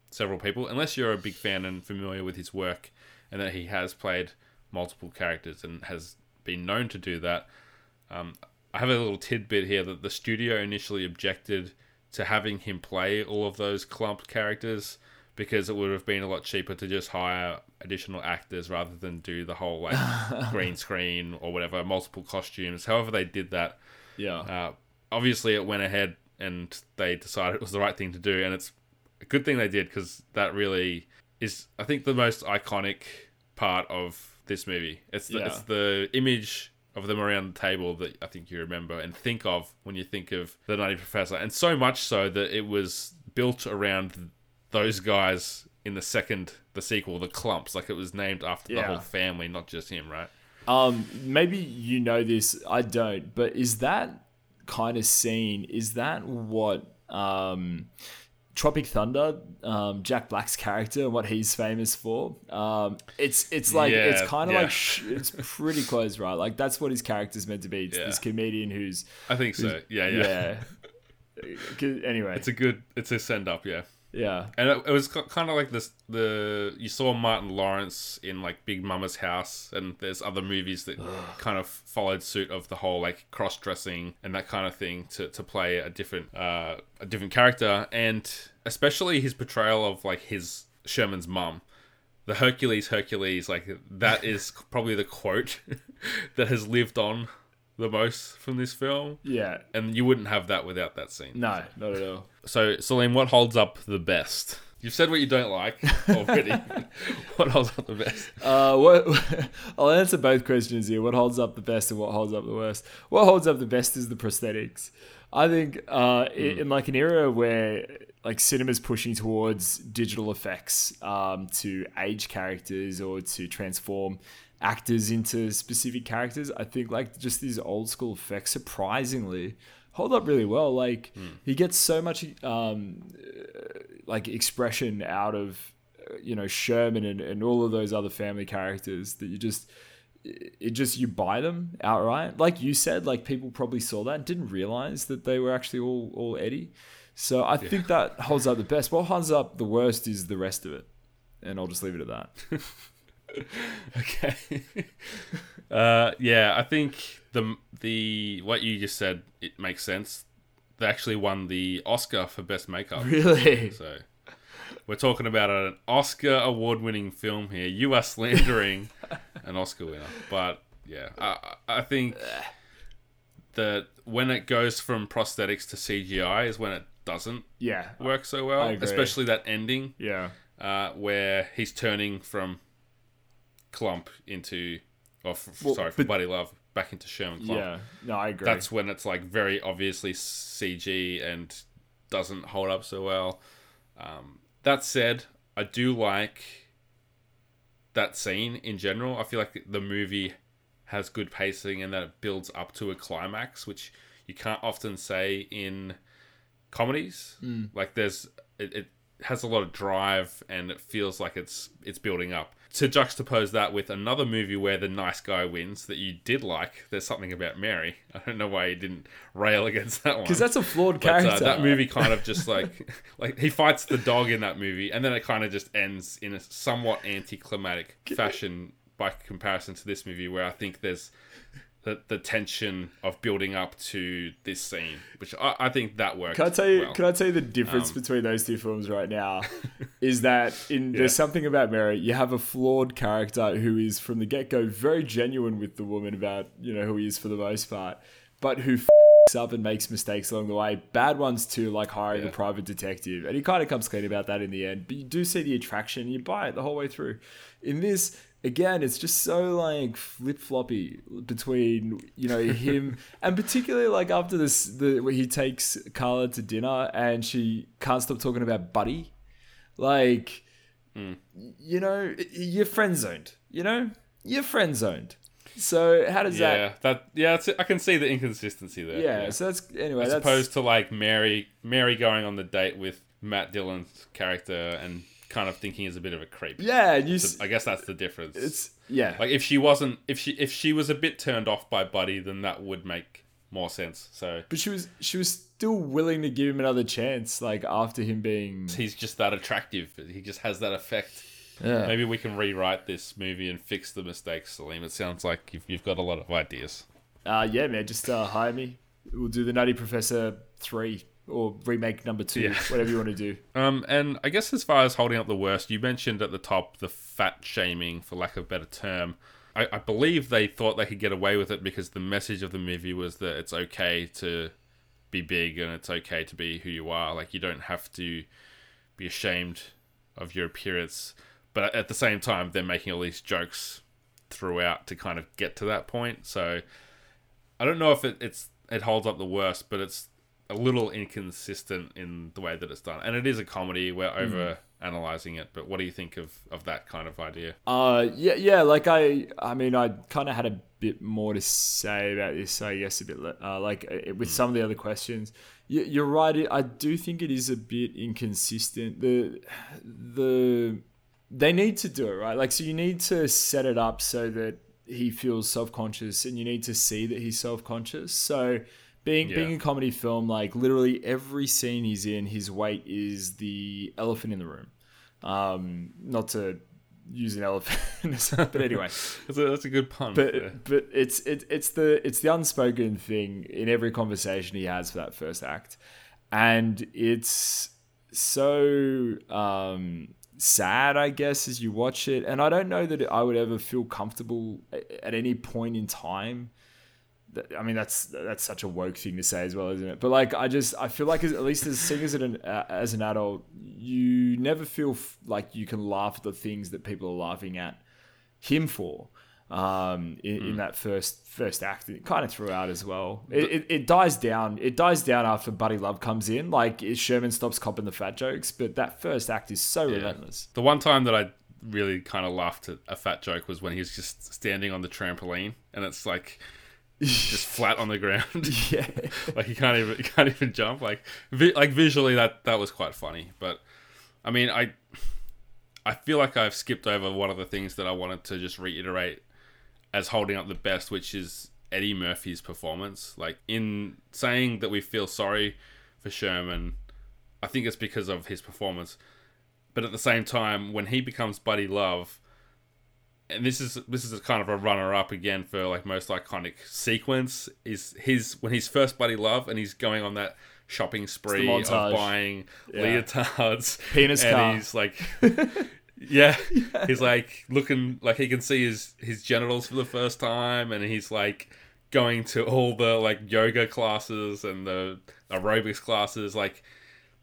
several people, unless you're a big fan and familiar with his work, and that he has played multiple characters and has been known to do that. I have a little tidbit here that the studio initially objected to having him play all of those clumped characters because it would have been a lot cheaper to just hire additional actors rather than do the whole like green screen or whatever, multiple costumes, however they did that. Yeah. Obviously it went ahead and they decided it was the right thing to do, and it's a good thing they did because that really is, I think, the most iconic part of this movie. It's the image of them around the table that I think you remember and think of when you think of the Nutty Professor, and so much so that it was built around those guys in the sequel, The Clumps. Like, it was named after the whole family, not just him, right? Maybe you know this, I don't, but is that kind of scene, is that what Tropic Thunder, Jack Black's character, and what he's famous for? It's pretty close, right? Like, that's what his character's meant to be. It's this comedian who's... I think so. Yeah. Anyway. It's a send-up, yeah. Yeah. And it was kind of like this, you saw Martin Lawrence in like Big Mama's House, and there's other movies that kind of followed suit of the whole like cross-dressing and that kind of thing to play a different character, and especially his portrayal of like his Sherman's mum. The Hercules, like that is probably the quote that has lived on the most from this film. Yeah. And you wouldn't have that without that scene. No, not at all. So, Saleem, what holds up the best? You've said what you don't like already. What holds up the best? I'll answer both questions here. What holds up the best and what holds up the worst? What holds up the best is the prosthetics. I think in like an era where like cinema's pushing towards digital effects to age characters or to transform actors into specific characters, I think like just these old school effects surprisingly hold up really well. Like he gets so much like expression out of, you know, Sherman and all of those other family characters that you buy them outright. Like you said, like people probably saw that and didn't realize that they were actually all Eddie. So I think that holds up the best. What holds up the worst is the rest of it. And I'll just leave it at that. Okay. I think the what you just said, it makes sense. They actually won the Oscar for best makeup. Really? So we're talking about an Oscar award-winning film here. You are slandering an Oscar winner. But yeah, I think that when it goes from prosthetics to CGI is when it doesn't work so well. Especially that ending where he's turning from Clump into, from Buddy Love back into Sherman Clump. Yeah, no, I agree. That's when it's like very obviously CG and doesn't hold up so well. That said, I do like that scene in general. I feel like the movie has good pacing and that it builds up to a climax, which you can't often say in comedies. Like it has a lot of drive and it feels like it's building up. To juxtapose that with another movie where the nice guy wins that you did like, There's Something About Mary. I don't know why you didn't rail against that one. Because that's a flawed character. That movie kind of just like he fights the dog in that movie, and then it kind of just ends in a somewhat anticlimactic fashion by comparison to this movie, where I think there's the tension of building up to this scene, which I think that works. Can I tell you the difference between those two films right now? Is that in There's Something About Mary, you have a flawed character who is from the get-go very genuine with the woman about, you know, who he is for the most part, but who f***s up and makes mistakes along the way. Bad ones too, like hiring a private detective. And he kind of comes clean about that in the end, but you do see the attraction and you buy it the whole way through. In this... Again, it's just so like flip-floppy between, you know, him and particularly like after this, where he takes Carla to dinner and she can't stop talking about Buddy. Like, you know, you're friend zoned. So how does I can see the inconsistency there. Yeah, yeah. So that's anyway. As opposed to like Mary going on the date with Matt Dillon's character and kind of thinking he's a bit of a creep. Yeah, I guess that's the difference. It's like if she was a bit turned off by Buddy, then that would make more sense. So, but she was still willing to give him another chance. Like after him being, he's just that attractive. He just has that effect. Yeah. Maybe we can rewrite this movie and fix the mistakes, Saleem. It sounds like you've got a lot of ideas. Yeah, man. Just hire me. We'll do the Nutty Professor 3 or remake number 2, whatever you want to do. And I guess as far as holding up the worst, you mentioned at the top the fat shaming, for lack of a better term. I believe they thought they could get away with it because the message of the movie was that it's okay to be big and it's okay to be who you are. Like, you don't have to be ashamed of your appearance. But at the same time, they're making all these jokes throughout to kind of get to that point. So I don't know if it holds up the worst, but it's a little inconsistent in the way that it's done. And it is a comedy. We're over-analyzing it. But what do you think of that kind of idea? Like, I mean, I kind of had a bit more to say about this, I guess, a bit with some of the other questions. You're right. I do think it is a bit inconsistent. They need to do it, right? Like, so you need to set it up so that he feels self-conscious, and you need to see that he's self-conscious. So being a comedy film, like literally every scene he's in, his weight is the elephant in the room. Not to use an elephant, but anyway, that's a good pun. But it's the unspoken thing in every conversation he has for that first act. And it's so, sad, I guess, as you watch it. And I don't know that I would ever feel comfortable at any point in time. I mean, that's such a woke thing to say as well, isn't it? But like, I feel like at least as seeing as an adult, you never feel like you can laugh at the things that people are laughing at him for. In that first act, kind of throughout as well. It dies down. It dies down after Buddy Love comes in. Like, Sherman stops copping the fat jokes, but that first act is so relentless. The one time that I really kind of laughed at a fat joke was when he was just standing on the trampoline, and it's like just flat on the ground. Yeah, like he can't even jump. Like visually, that was quite funny. But I mean, I feel like I've skipped over one of the things that I wanted to just reiterate as holding up the best, which is Eddie Murphy's performance. Like, in saying that we feel sorry for Sherman, I think it's because of his performance. But at the same time, when he becomes Buddy Love, and this is kind of a runner-up again for like most iconic sequence, is when he's first Buddy Love and he's going on that shopping spree of buying leotards, penis, and car. He's like, yeah, he's like looking like he can see his genitals for the first time, and he's like going to all the like yoga classes and the aerobics classes, like,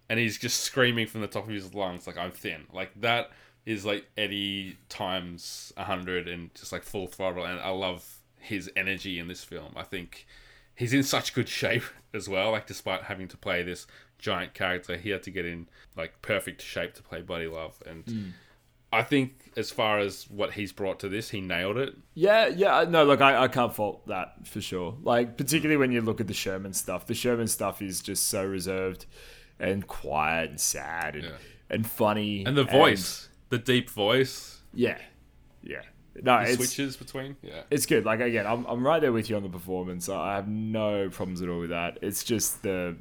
and he's just screaming from the top of his lungs, like, I'm thin. Like, that is like Eddie times 100 and just like full throttle. And I love his energy in this film. I think he's in such good shape as well. Like, despite having to play this giant character, he had to get in like perfect shape to play Buddy Love. And I think as far as what he's brought to this, he nailed it. Yeah. No, look, I can't fault that for sure. Like, particularly when you look at the Sherman stuff. The Sherman stuff is just so reserved and quiet and sad and funny. And the voice, the deep voice. Yeah. No, it switches between. Yeah, it's good. Like, again, I'm right there with you on the performance. I have no problems at all with that. It's just the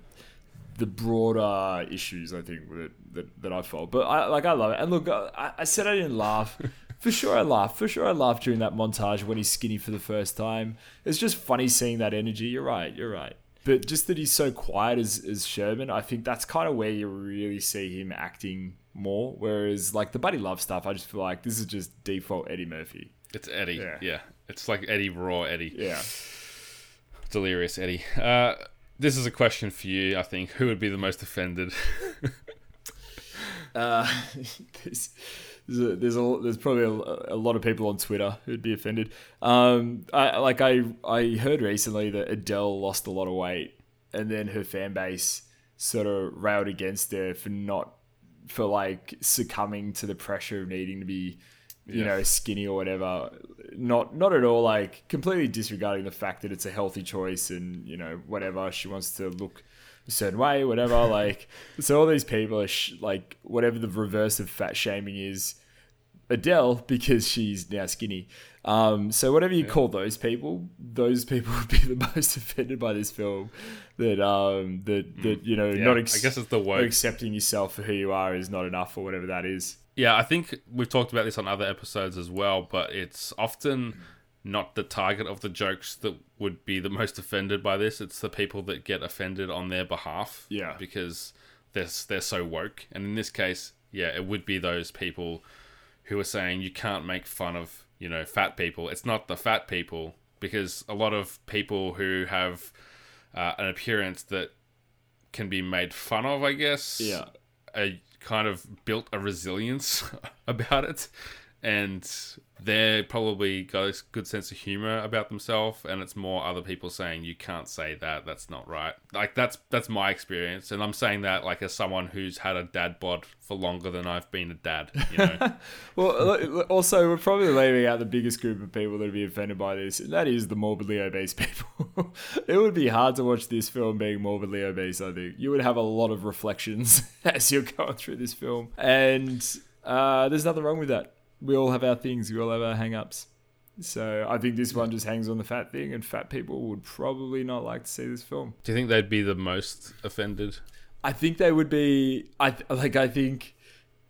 broader issues, I think, with it, that I felt. But I love it. And look, I said I didn't laugh. For sure I laughed during that montage when he's skinny for the first time. It's just funny seeing that energy. You're right. But just that he's so quiet as Sherman, I think that's kind of where you really see him acting more. Whereas like the Buddy Love stuff, I just feel like this is just default Eddie Murphy. It's Eddie. Yeah. It's like Eddie, raw Eddie. Yeah. Delirious Eddie. This is a question for you, I think. Who would be the most offended? There's probably a lot of people on Twitter who'd be offended. I heard recently that Adele lost a lot of weight, and then her fan base sort of railed against her for like succumbing to the pressure of needing to be you know, skinny or whatever. Not at all, like, completely disregarding the fact that it's a healthy choice and, you know, whatever. She wants to look a certain way, whatever. Like, so all these people are like, whatever the reverse of fat shaming is, Adele, because she's now skinny. So whatever you call those people would be the most offended by this film. That that you know, not I guess it's the word accepting yourself for who you are is not enough, or whatever that is. Yeah, I think we've talked about this on other episodes as well, but it's often not the target of the jokes that would be the most offended by this. It's the people that get offended on their behalf. Yeah, because they're so woke, and in this case, yeah, it would be those people who are saying you can't make fun of, you know, fat people. It's not the fat people, because a lot of people who have an appearance that can be made fun of, I guess, are kind of built a resilience about it, and they're probably got a good sense of humor about themselves, and it's more other people saying you can't say that, that's not right. Like, that's my experience, and I'm saying that like as someone who's had a dad bod for longer than I've been a dad, you know. Well, also, we're probably leaving out the biggest group of people that would be offended by this, and that is the morbidly obese people. It would be hard to watch this film being morbidly obese. I think you would have a lot of reflections as you're going through this film, and there's nothing wrong with that. We all have our things. We all have our hang-ups. So I think this one just hangs on the fat thing, and fat people would probably not like to see this film. Do you think they'd be the most offended? I think they would be... I think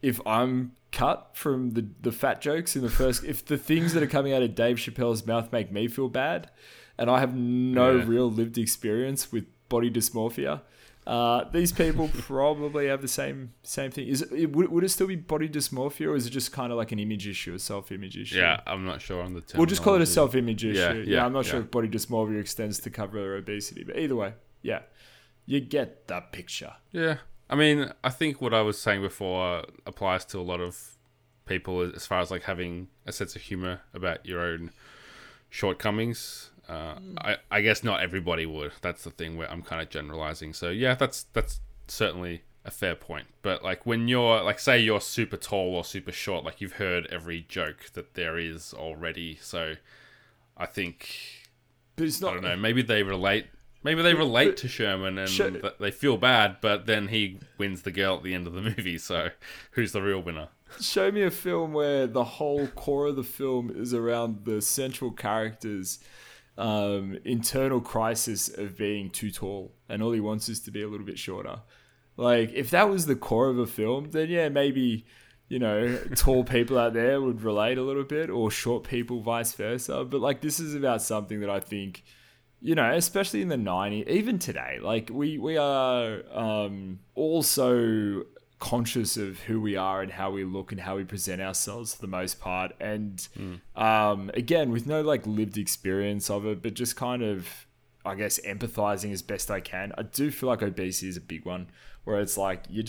if I'm cut from the fat jokes in the first... if the things that are coming out of Dave Chappelle's mouth make me feel bad, and I have no real lived experience with body dysmorphia... these people probably have the same thing. Would it still be body dysmorphia, or is it just kind of like an image issue, a self-image issue? Yeah, I'm not sure on the term. We'll just call it a self-image issue. Yeah, I'm not sure if body dysmorphia extends to cover obesity, but either way, yeah, you get the picture. Yeah, I mean, I think what I was saying before applies to a lot of people as far as like having a sense of humor about your own shortcomings. I guess not everybody would. That's the thing where I'm kind of generalizing. So yeah, that's certainly a fair point. But like when you're like, say you're super tall or super short, like you've heard every joke that there is already. So I think, but it's not, I don't know, maybe they relate. Maybe they relate to Sherman and they feel bad, but then he wins the girl at the end of the movie. So who's the real winner? Show me a film where the whole core of the film is around the central character's internal crisis of being too tall, and all he wants is to be a little bit shorter. Like, if that was the core of a film, then yeah, maybe, you know, tall people out there would relate a little bit, or short people, vice versa. But like, this is about something that I think, you know, especially in the 90s, even today, like we are also conscious of who we are and how we look and how we present ourselves for the most part, and again, with no like lived experience of it, but just kind of, I guess, empathizing as best I can. I do feel like obesity is a big one where it's like you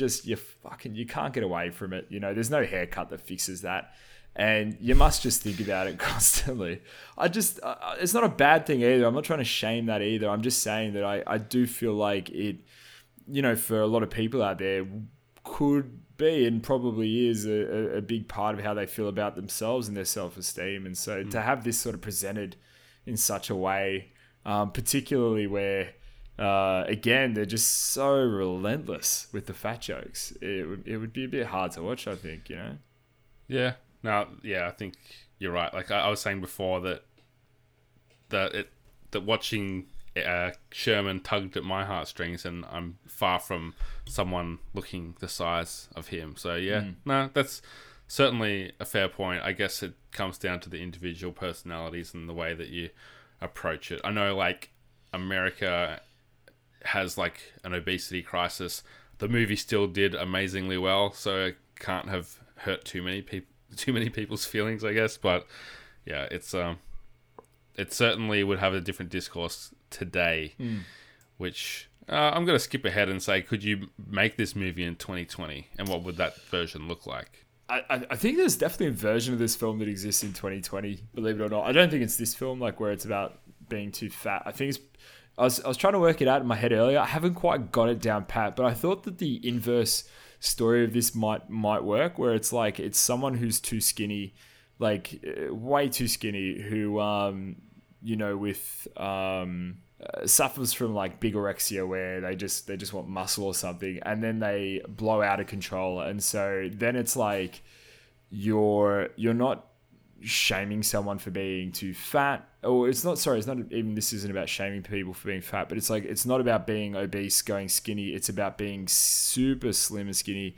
can't get away from it, you know. There's no haircut that fixes that, and you must just think about it constantly. It's not a bad thing either. I'm not trying to shame that either. I'm just saying that I do feel like it, you know, for a lot of people out there, could be and probably is a big part of how they feel about themselves and their self-esteem. And so to have this sort of presented in such a way, particularly where, again, they're just so relentless with the fat jokes, it would be a bit hard to watch, I think, you know? Yeah. No, yeah, I think you're right. Like I was saying before that watching... Sherman tugged at my heartstrings, and I'm far from someone looking the size of him. So yeah, no, that's certainly a fair point. I guess it comes down to the individual personalities and the way that you approach it. I know like America has like an obesity crisis. The movie still did amazingly well, so it can't have hurt too many people's feelings, I guess. But yeah, it's it certainly would have a different discourse today, which I'm going to skip ahead and say, could you make this movie in 2020? And what would that version look like? I think there's definitely a version of this film that exists in 2020, believe it or not. I don't think it's this film, like where it's about being too fat. I think I was trying to work it out in my head earlier. I haven't quite got it down pat, but I thought that the inverse story of this might work, where it's like, it's someone who's too skinny like way too skinny, who, you know, with suffers from like bigorexia, where they just want muscle or something, and then they blow out of control, and so then it's like you're not shaming someone for being too fat, or this isn't about shaming people for being fat, but it's like, it's not about being obese, going skinny, it's about being super slim and skinny,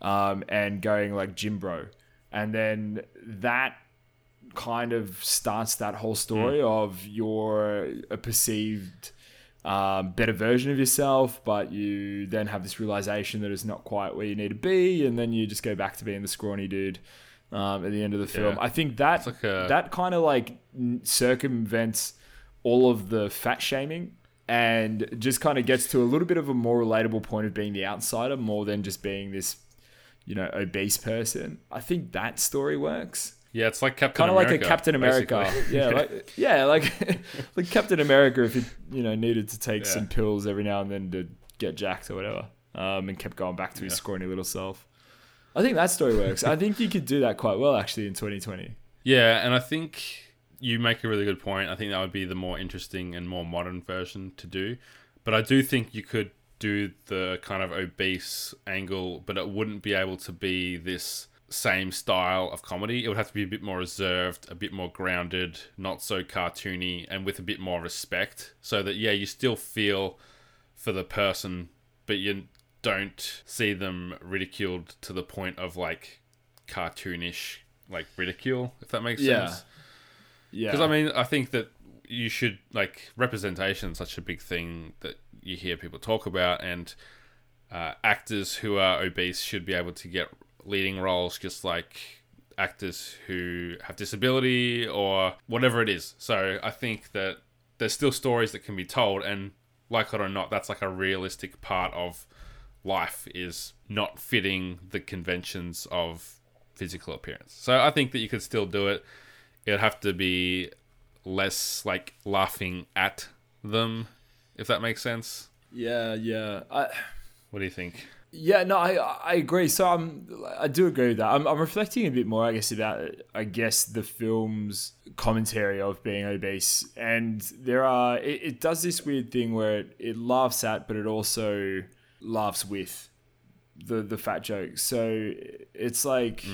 and going like gym bro, and then that kind of starts that whole story of you're a perceived better version of yourself, but you then have this realization that it's not quite where you need to be, and then you just go back to being the scrawny dude at the end of the film. I think that like that kind of like circumvents all of the fat shaming and just kind of gets to a little bit of a more relatable point of being the outsider more than just being this, you know, obese person. I think that story works. Yeah, it's like Captain America. Kind of like a Captain America. Basically. Yeah, like Captain America if he, you know, needed to take some pills every now and then to get jacked or whatever, and kept going back to his scrawny little self. I think that story works. I think you could do that quite well, actually, in 2020. Yeah, and I think you make a really good point. I think that would be the more interesting and more modern version to do. But I do think you could do the kind of obese angle, but it wouldn't be able to be this same style of comedy. It would have to be a bit more reserved, a bit more grounded, not so cartoony, and with a bit more respect. So that, yeah, you still feel for the person, but you don't see them ridiculed to the point of like cartoonish like ridicule, if that makes sense. Yeah. Because I mean, I think that you should, like, representation is such a big thing that you hear people talk about, and actors who are obese should be able to get leading roles just like actors who have disability or whatever it is. So I think that there's still stories that can be told, and like it or not, that's like a realistic part of life, is not fitting the conventions of physical appearance. So I think that you could still do it. It'd have to be less like laughing at them, if that makes sense. Yeah. What do you think? Yeah, no, I agree. So I do agree with that. I'm reflecting a bit more, I guess, about, I guess, the film's commentary of being obese. And there are, it does this weird thing where it laughs at, but it also laughs with the fat joke. So it's like,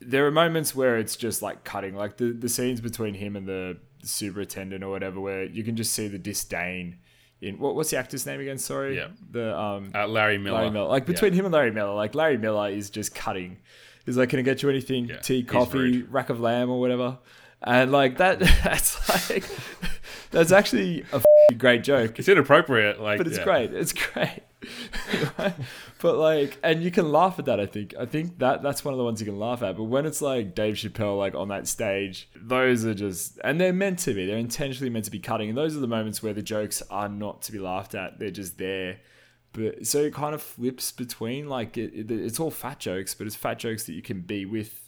there are moments where it's just like cutting, like the scenes between him and the superintendent or whatever, where you can just see the disdain in what's the actor's name again? Sorry. Yeah. The, Larry Miller. Like between him and Larry Miller, like Larry Miller is just cutting. He's like, can I get you anything? Yeah. Tea, coffee, rack of lamb or whatever. And like that's like, that's actually a great joke. It's inappropriate. Like, but it's great. It's great. Right? But like, and you can laugh at that. I think that's one of the ones you can laugh at. But when it's like Dave Chappelle, like on that stage, those are just, and they're meant to be, they're intentionally meant to be cutting. And those are the moments where the jokes are not to be laughed at. They're just there. But so it kind of flips between like, it's all fat jokes, but it's fat jokes that you can be with,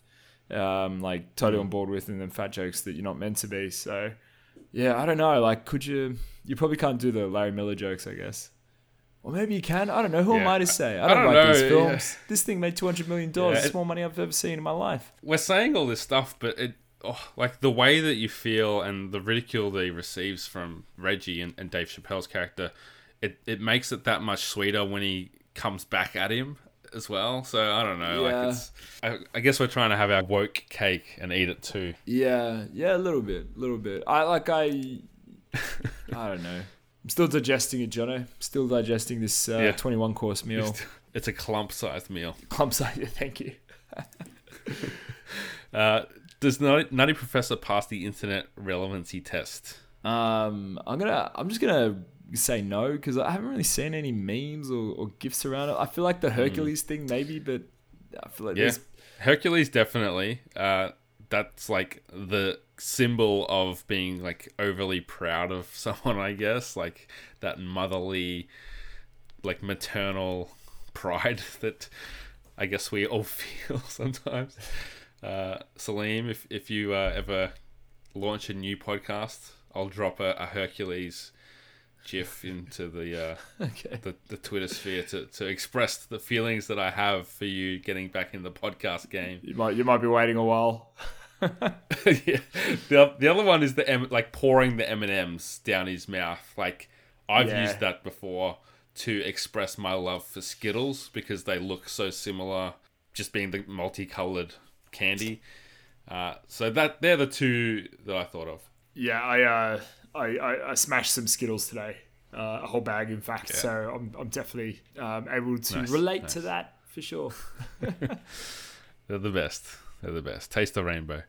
like totally on board with, and then fat jokes that you're not meant to be. So yeah, I don't know. Like, could you probably can't do the Larry Miller jokes, I guess. Or maybe you can. I don't know. Who am I to say? I don't know these films. Yeah. This thing made $200 million. It's more money I've ever seen in my life. We're saying all this stuff, but like the way that you feel and the ridicule that he receives from Reggie and Dave Chappelle's character, it makes it that much sweeter when he comes back at him as well. So I don't know. Yeah. Like it's, I guess we're trying to have our woke cake and eat it too. Yeah, a little bit. I don't know. I'm still digesting it, Jono. Still digesting this 21-course meal. It's a clump-sized meal. Clump-sized, thank you. Does Nutty Professor pass the internet relevancy test? I'm just gonna say no, because I haven't really seen any memes or GIFs around it. I feel like the Hercules thing maybe, but I feel like there's... Hercules definitely. That's like the symbol of being like overly proud of someone, I guess, like that motherly, like maternal pride that I guess we all feel sometimes. Saleem, if you ever launch a new podcast, I'll drop a Hercules GIF into the the Twitter sphere to express the feelings that I have for you getting back in the podcast game. You might be waiting a while. Yeah. The other one is like pouring the M&Ms down his mouth. Like I've used that before to express my love for Skittles because they look so similar, just being the multicolored candy. So that they're the two that I thought of. Yeah, I smashed some Skittles today, a whole bag, in fact. Yeah. So I'm definitely able to relate to that for sure. They're the best. They're the best. Taste the rainbow.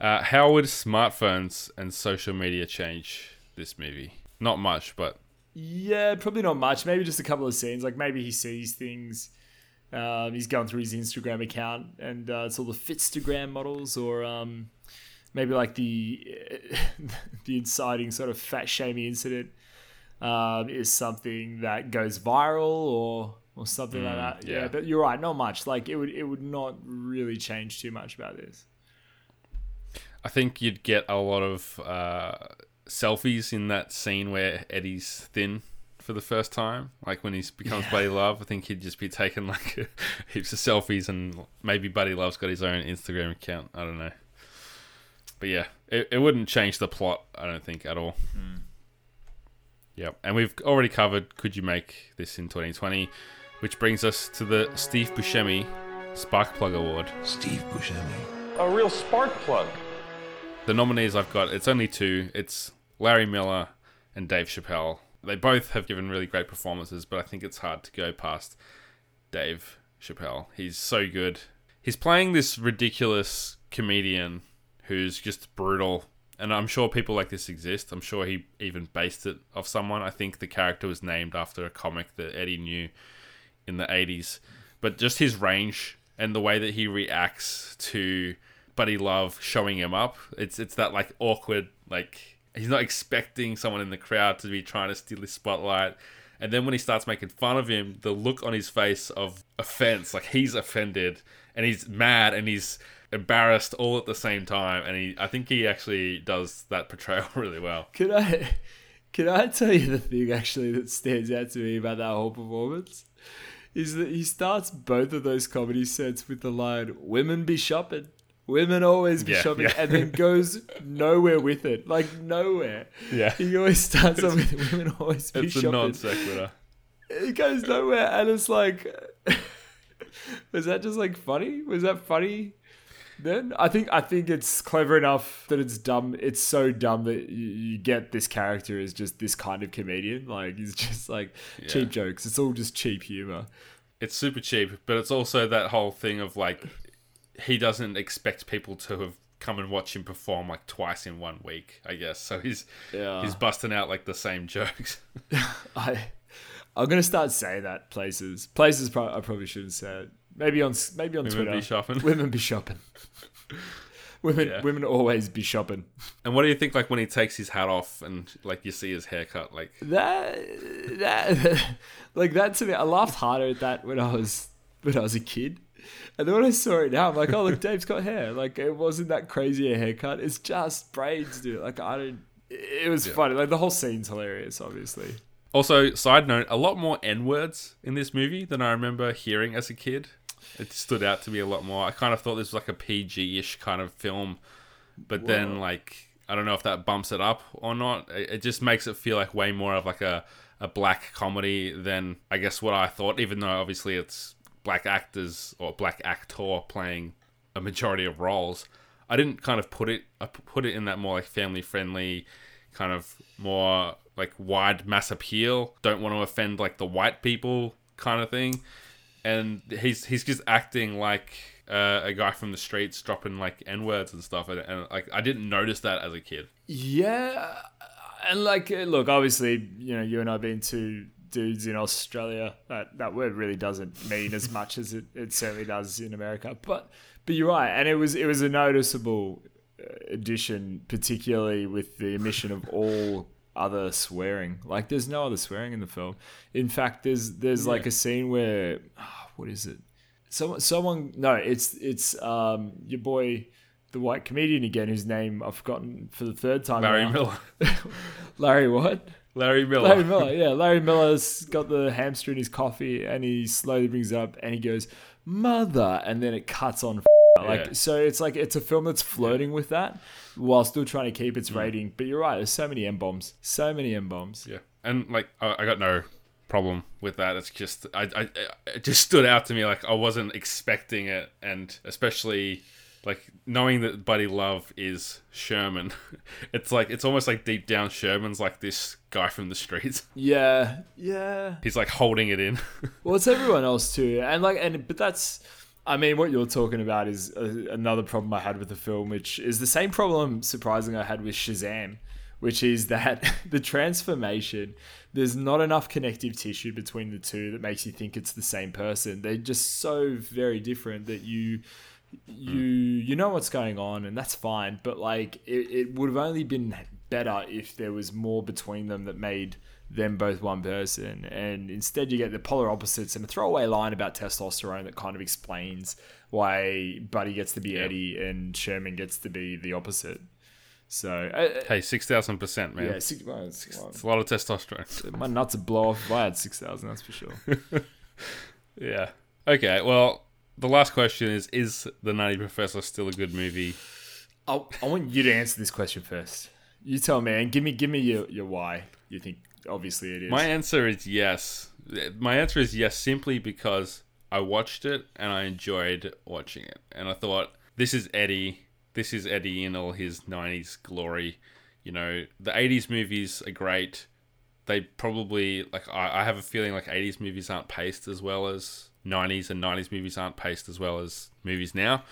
How would smartphones and social media change this movie? Not much, but yeah, probably not much. Maybe just a couple of scenes. Like maybe he sees things. He's going through his Instagram account, and it's all the Fitstagram models, or maybe like the inciting sort of fat shaming incident is something that goes viral, or something like that. Yeah, but you're right, not much. Like it would not really change too much about this. I think you'd get a lot of selfies in that scene where Eddie's thin for the first time, like when he becomes Buddy Love. I think he'd just be taking like heaps of selfies, and maybe Buddy Love's got his own Instagram account. I don't know, but yeah, it wouldn't change the plot, I don't think, at all. Yep, and we've already covered Could You Make This in 2020, which brings us to the Steve Buscemi Spark Plug Award. Steve Buscemi, a real spark plug. The nominees I've got, it's only two. It's Larry Miller and Dave Chappelle. They both have given really great performances, but I think it's hard to go past Dave Chappelle. He's so good. He's playing this ridiculous comedian who's just brutal, and I'm sure people like this exist. I'm sure he even based it off someone. I think the character was named after a comic that Eddie knew in the 80s. But just his range and the way that he reacts to Buddy Love showing him up, it's that like awkward, like he's not expecting someone in the crowd to be trying to steal his spotlight. And then when he starts making fun of him, the look on his face of offense, like he's offended and he's mad and he's embarrassed all at the same time. And I think he actually does that portrayal really well. Can I tell you the thing actually that stands out to me about that whole performance? Is that he starts both of those comedy sets with the line, "Women be shopping. Women always be shopping," and then goes nowhere with it. Like, nowhere. Yeah. He always starts off with "women always be shopping." It's a non sequitur. It goes nowhere, and it's like, was that just like funny? Was that funny then? I think it's clever enough that it's dumb. It's so dumb that you get this character is just this kind of comedian. Like, he's just like cheap jokes. It's all just cheap humor. It's super cheap, but it's also that whole thing of like, he doesn't expect people to have come and watch him perform like twice in 1 week, I guess. So he's busting out like the same jokes. I'm gonna start saying that places. I probably shouldn't say it. Maybe on Twitter. Women be shopping. Women be shopping. Women always be shopping. And what do you think, like when he takes his hat off and like you see his haircut, like that like that to me? I laughed harder at that when I was a kid. And then when I saw it now, I'm like, oh, look, Dave's got hair. Like, it wasn't that crazy a haircut. It's just braids, dude. Like, it was funny. Like, the whole scene's hilarious, obviously. Also, side note, a lot more N-words in this movie than I remember hearing as a kid. It stood out to me a lot more. I kind of thought this was like a PG-ish kind of film. But then, like, I don't know if that bumps it up or not. It just makes it feel like way more of like a black comedy than, I guess, what I thought, even though obviously it's black actors or black actor playing a majority of roles. I didn't kind of put it in that more like family friendly kind of more like wide mass appeal, don't want to offend like the white people kind of thing. And he's just acting like a guy from the streets dropping like N-words and stuff, and like I didn't notice that as a kid. Yeah, and like look, obviously, you know, you and I have been to dudes in Australia, that word really doesn't mean as much as it certainly does in America, but you're right, and it was a noticeable addition, particularly with the omission of all other swearing. Like, there's no other swearing in the film. In fact, there's like a scene where what is it? Someone no, it's your boy, the white comedian again, whose name I've forgotten for the third time. Larry Miller. Larry what? Larry Miller. Larry Miller, yeah. Larry Miller's got the hamster in his coffee, and he slowly brings it up and he goes, "Mother," and then it cuts on Like, so it's like, it's a film that's flirting with that while still trying to keep its rating. But you're right. There's so many M-bombs, Yeah. And like, I got no problem with that. It's just, it just stood out to me. Like I wasn't expecting it. And especially like knowing that Buddy Love is Sherman. It's like, it's almost like deep down Sherman's like this guy from the streets. Yeah. Yeah. He's like holding it in. Well, it's everyone else too. And like, and, but that's, I mean, what you're talking about is another problem I had with the film, which is the same problem, surprisingly, I had with Shazam, which is that the transformation, there's not enough connective tissue between the two that makes you think it's the same person. They're just so very different that you know what's going on, and that's fine. But like, it would have only been better if there was more between them that made them both one person, and instead you get the polar opposites and a throwaway line about testosterone that kind of explains why Buddy gets to be Eddie and Sherman gets to be the opposite. So hey, 6,000%, man. Yeah, 6,000. It's a lot of testosterone. My nuts would blow off if I had 6,000. That's for sure. Yeah. Okay. Well, the last question is The Nutty Professor still a good movie? I want you to answer this question first. You tell me, and give me your why you think. Obviously it is. My answer is yes. My answer is yes simply because I watched it and I enjoyed watching it. And I thought, this is Eddie. This is Eddie in all his 90s glory. You know, the 80s movies are great. They probably, like, I have a feeling like 80s movies aren't paced as well as 90s, and 90s movies aren't paced as well as movies now.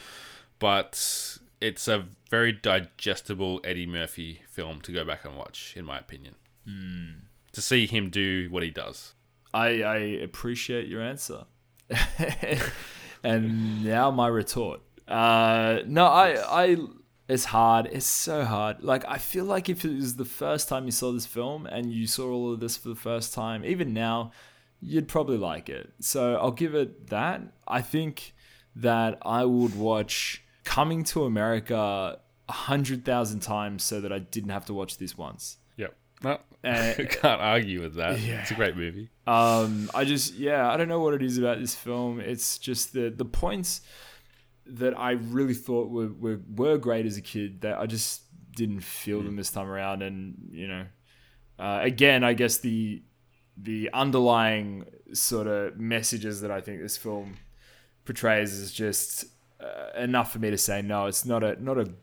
But it's a very digestible Eddie Murphy film to go back and watch, in my opinion. Mm. To see him do what he does. I appreciate your answer. And now my retort. It's hard. It's so hard. Like, I feel like if it was the first time you saw this film and you saw all of this for the first time, even now, you'd probably like it. So I'll give it that. I think that I would watch Coming to America 100,000 times so that I didn't have to watch this once. No, I can't argue with that. Yeah. It's a great movie. I don't know what it is about this film. It's just the points that I really thought were great as a kid that I just didn't feel them this time around. And, you know, again, I guess the underlying sort of messages that I think this film portrays is just enough for me to say, no, it's not a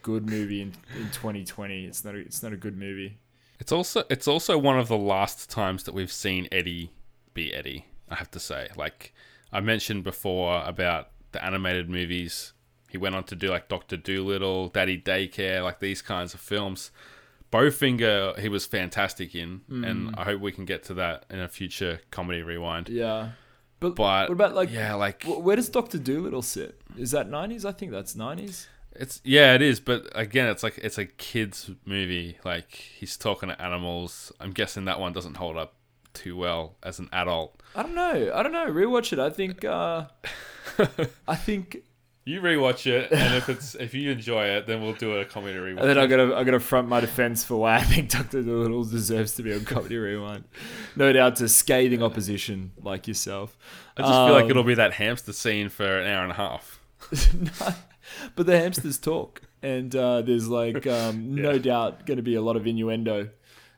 good movie in 2020. It's not a good movie. It's also one of the last times that we've seen Eddie be Eddie, I have to say. Like, I mentioned before about the animated movies. He went on to do, like, Doctor Dolittle, Daddy Daycare, like, these kinds of films. Bowfinger, he was fantastic in, and I hope we can get to that in a future Comedy Rewind. Yeah. But what about, like... Yeah, like... Where does Doctor Dolittle sit? Is that 90s? I think that's 90s. It is, but again, it's like, it's a kid's movie. Like, he's talking to animals. I'm guessing that one doesn't hold up too well as an adult. I don't know. Rewatch it. I think. I think you rewatch it, and if you enjoy it, then we'll do a Comedy Rewind. And then I gotta front my defense for why I think Dr. Dolittle deserves to be on Comedy Rewind. No doubt, to scathing opposition like yourself. I just feel like it'll be that hamster scene for an hour and a half. No. But the hamsters talk, and there's like no doubt going to be a lot of innuendo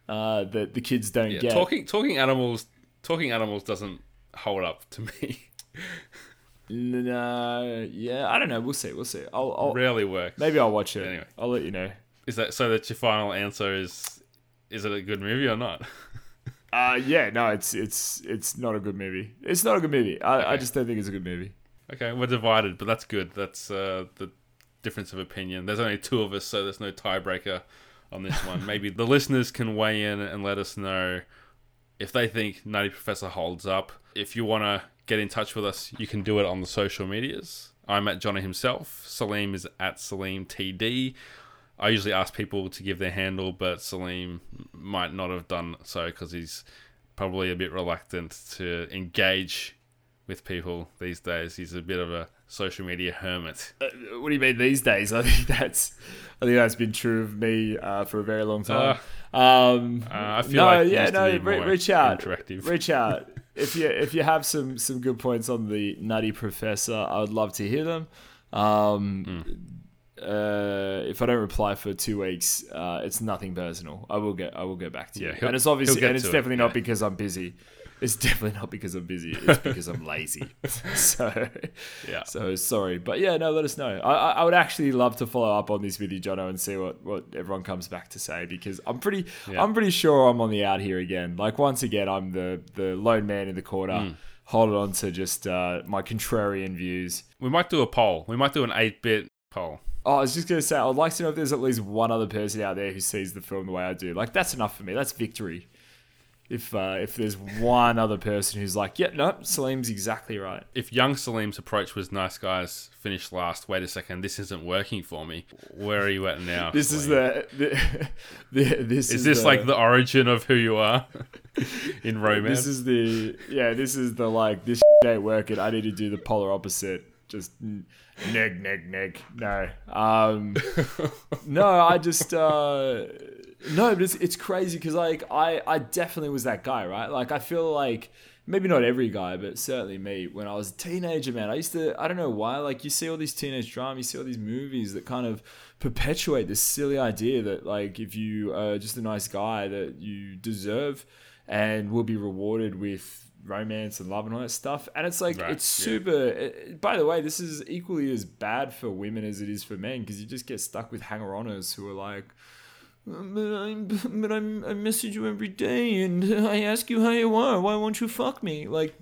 that the kids don't get. Talking animals doesn't hold up to me. No, yeah, I don't know. We'll see. I'll rarely works. Maybe I'll watch it. Anyway, I'll let you know. Is that so? That's your final answer? Is it a good movie or not? It's not a good movie. It's not a good movie. I just don't think it's a good movie. Okay, we're divided, but that's good. That's the difference of opinion. There's only two of us, so there's no tiebreaker on this one. Maybe the listeners can weigh in and let us know if they think Nutty Professor holds up. If you want to get in touch with us, you can do it on the social medias. I'm at Jono himself. Saleem is at SaleemTD. I usually ask people to give their handle, but Saleem might not have done so because he's probably a bit reluctant to engage with people these days. He's a bit of a social media hermit. What do you mean these days? I think that's been true of me for a very long time. I feel reach out. Interactive. Reach out if you have some good points on the Nutty Professor. I would love to hear them. If I don't reply for 2 weeks, it's nothing personal. I will get back to you. And it's obviously, and it's definitely not because I'm busy. It's definitely not because I'm busy. It's because I'm lazy. So sorry, but yeah, no. Let us know. I would actually love to follow up on this with you, Jono, and see what everyone comes back to say, because I'm pretty sure I'm on the out here again. Like once again, I'm the lone man in the corner, holding on to just my contrarian views. We might do a poll. We might do an 8-bit poll. Oh, I was just gonna say, I'd like to know if there's at least one other person out there who sees the film the way I do. Like that's enough for me. That's victory. If there's one other person who's like, yeah, no, Saleem's exactly right. If young Saleem's approach was, nice guys, finish last, wait a second, this isn't working for me. Where are you at now? This Saleem? Is like the origin of who you are in romance? This is this shit ain't working. I need to do the polar opposite. Just neg. No. No, but it's crazy because like I definitely was that guy, right? Like I feel like maybe not every guy, but certainly me when I was a teenager, man. I don't know why. Like you see all these teenage drama, you see all these movies that kind of perpetuate this silly idea that like if you are just a nice guy, that you deserve and will be rewarded with romance and love and all that stuff. And it's like it's super. By the way, this is equally as bad for women as it is for men because you just get stuck with hanger-oners who are like, I message you every day and I ask you how you are. Why won't you fuck me? Like,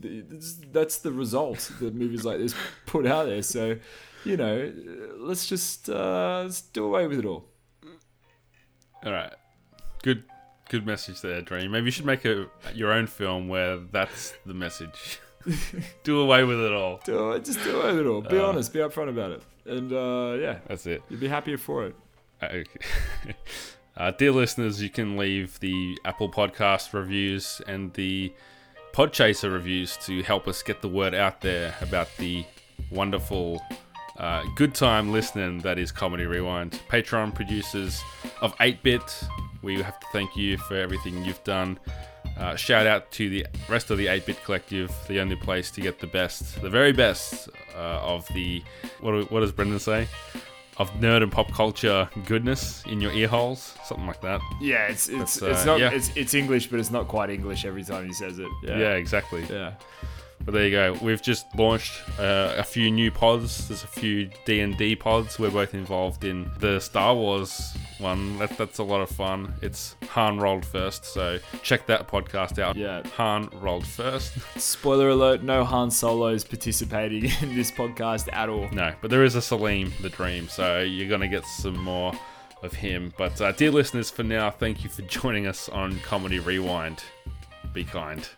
that's the result that movies like this put out there. So, you know, let's just let's do away with it all. All right. Good message there, Dream. Maybe you should make your own film where that's the message. Do away with it all. Just do away with it all. Be honest. Be upfront about it. And, yeah. That's it. You'd be happier for it. Okay. Dear listeners, you can leave the Apple Podcast reviews and the Podchaser reviews to help us get the word out there about the wonderful good time listening that is Comedy Rewind. Patreon producers of 8-Bit, we have to thank you for everything you've done. Shout out to the rest of the 8-Bit Collective, the only place to get the best, the very best of the... What does Brendan say? Of nerd and pop culture goodness in your ear holes, something like that. Yeah, it's not it's English, but it's not quite English every time he says it. Yeah, exactly. Yeah, but there you go. We've just launched a few new pods. There's a few D&D pods. We're both involved in the Star Wars one. That's a lot of fun. It's Han Rolled First, so check that podcast out. Yeah, Han Rolled First. Spoiler alert, no Han Solos participating in this podcast at all. No, but there is a Saleem the Dream, so you're going to get some more of him. But dear listeners, for now, thank you for joining us on Comedy Rewind. Be kind.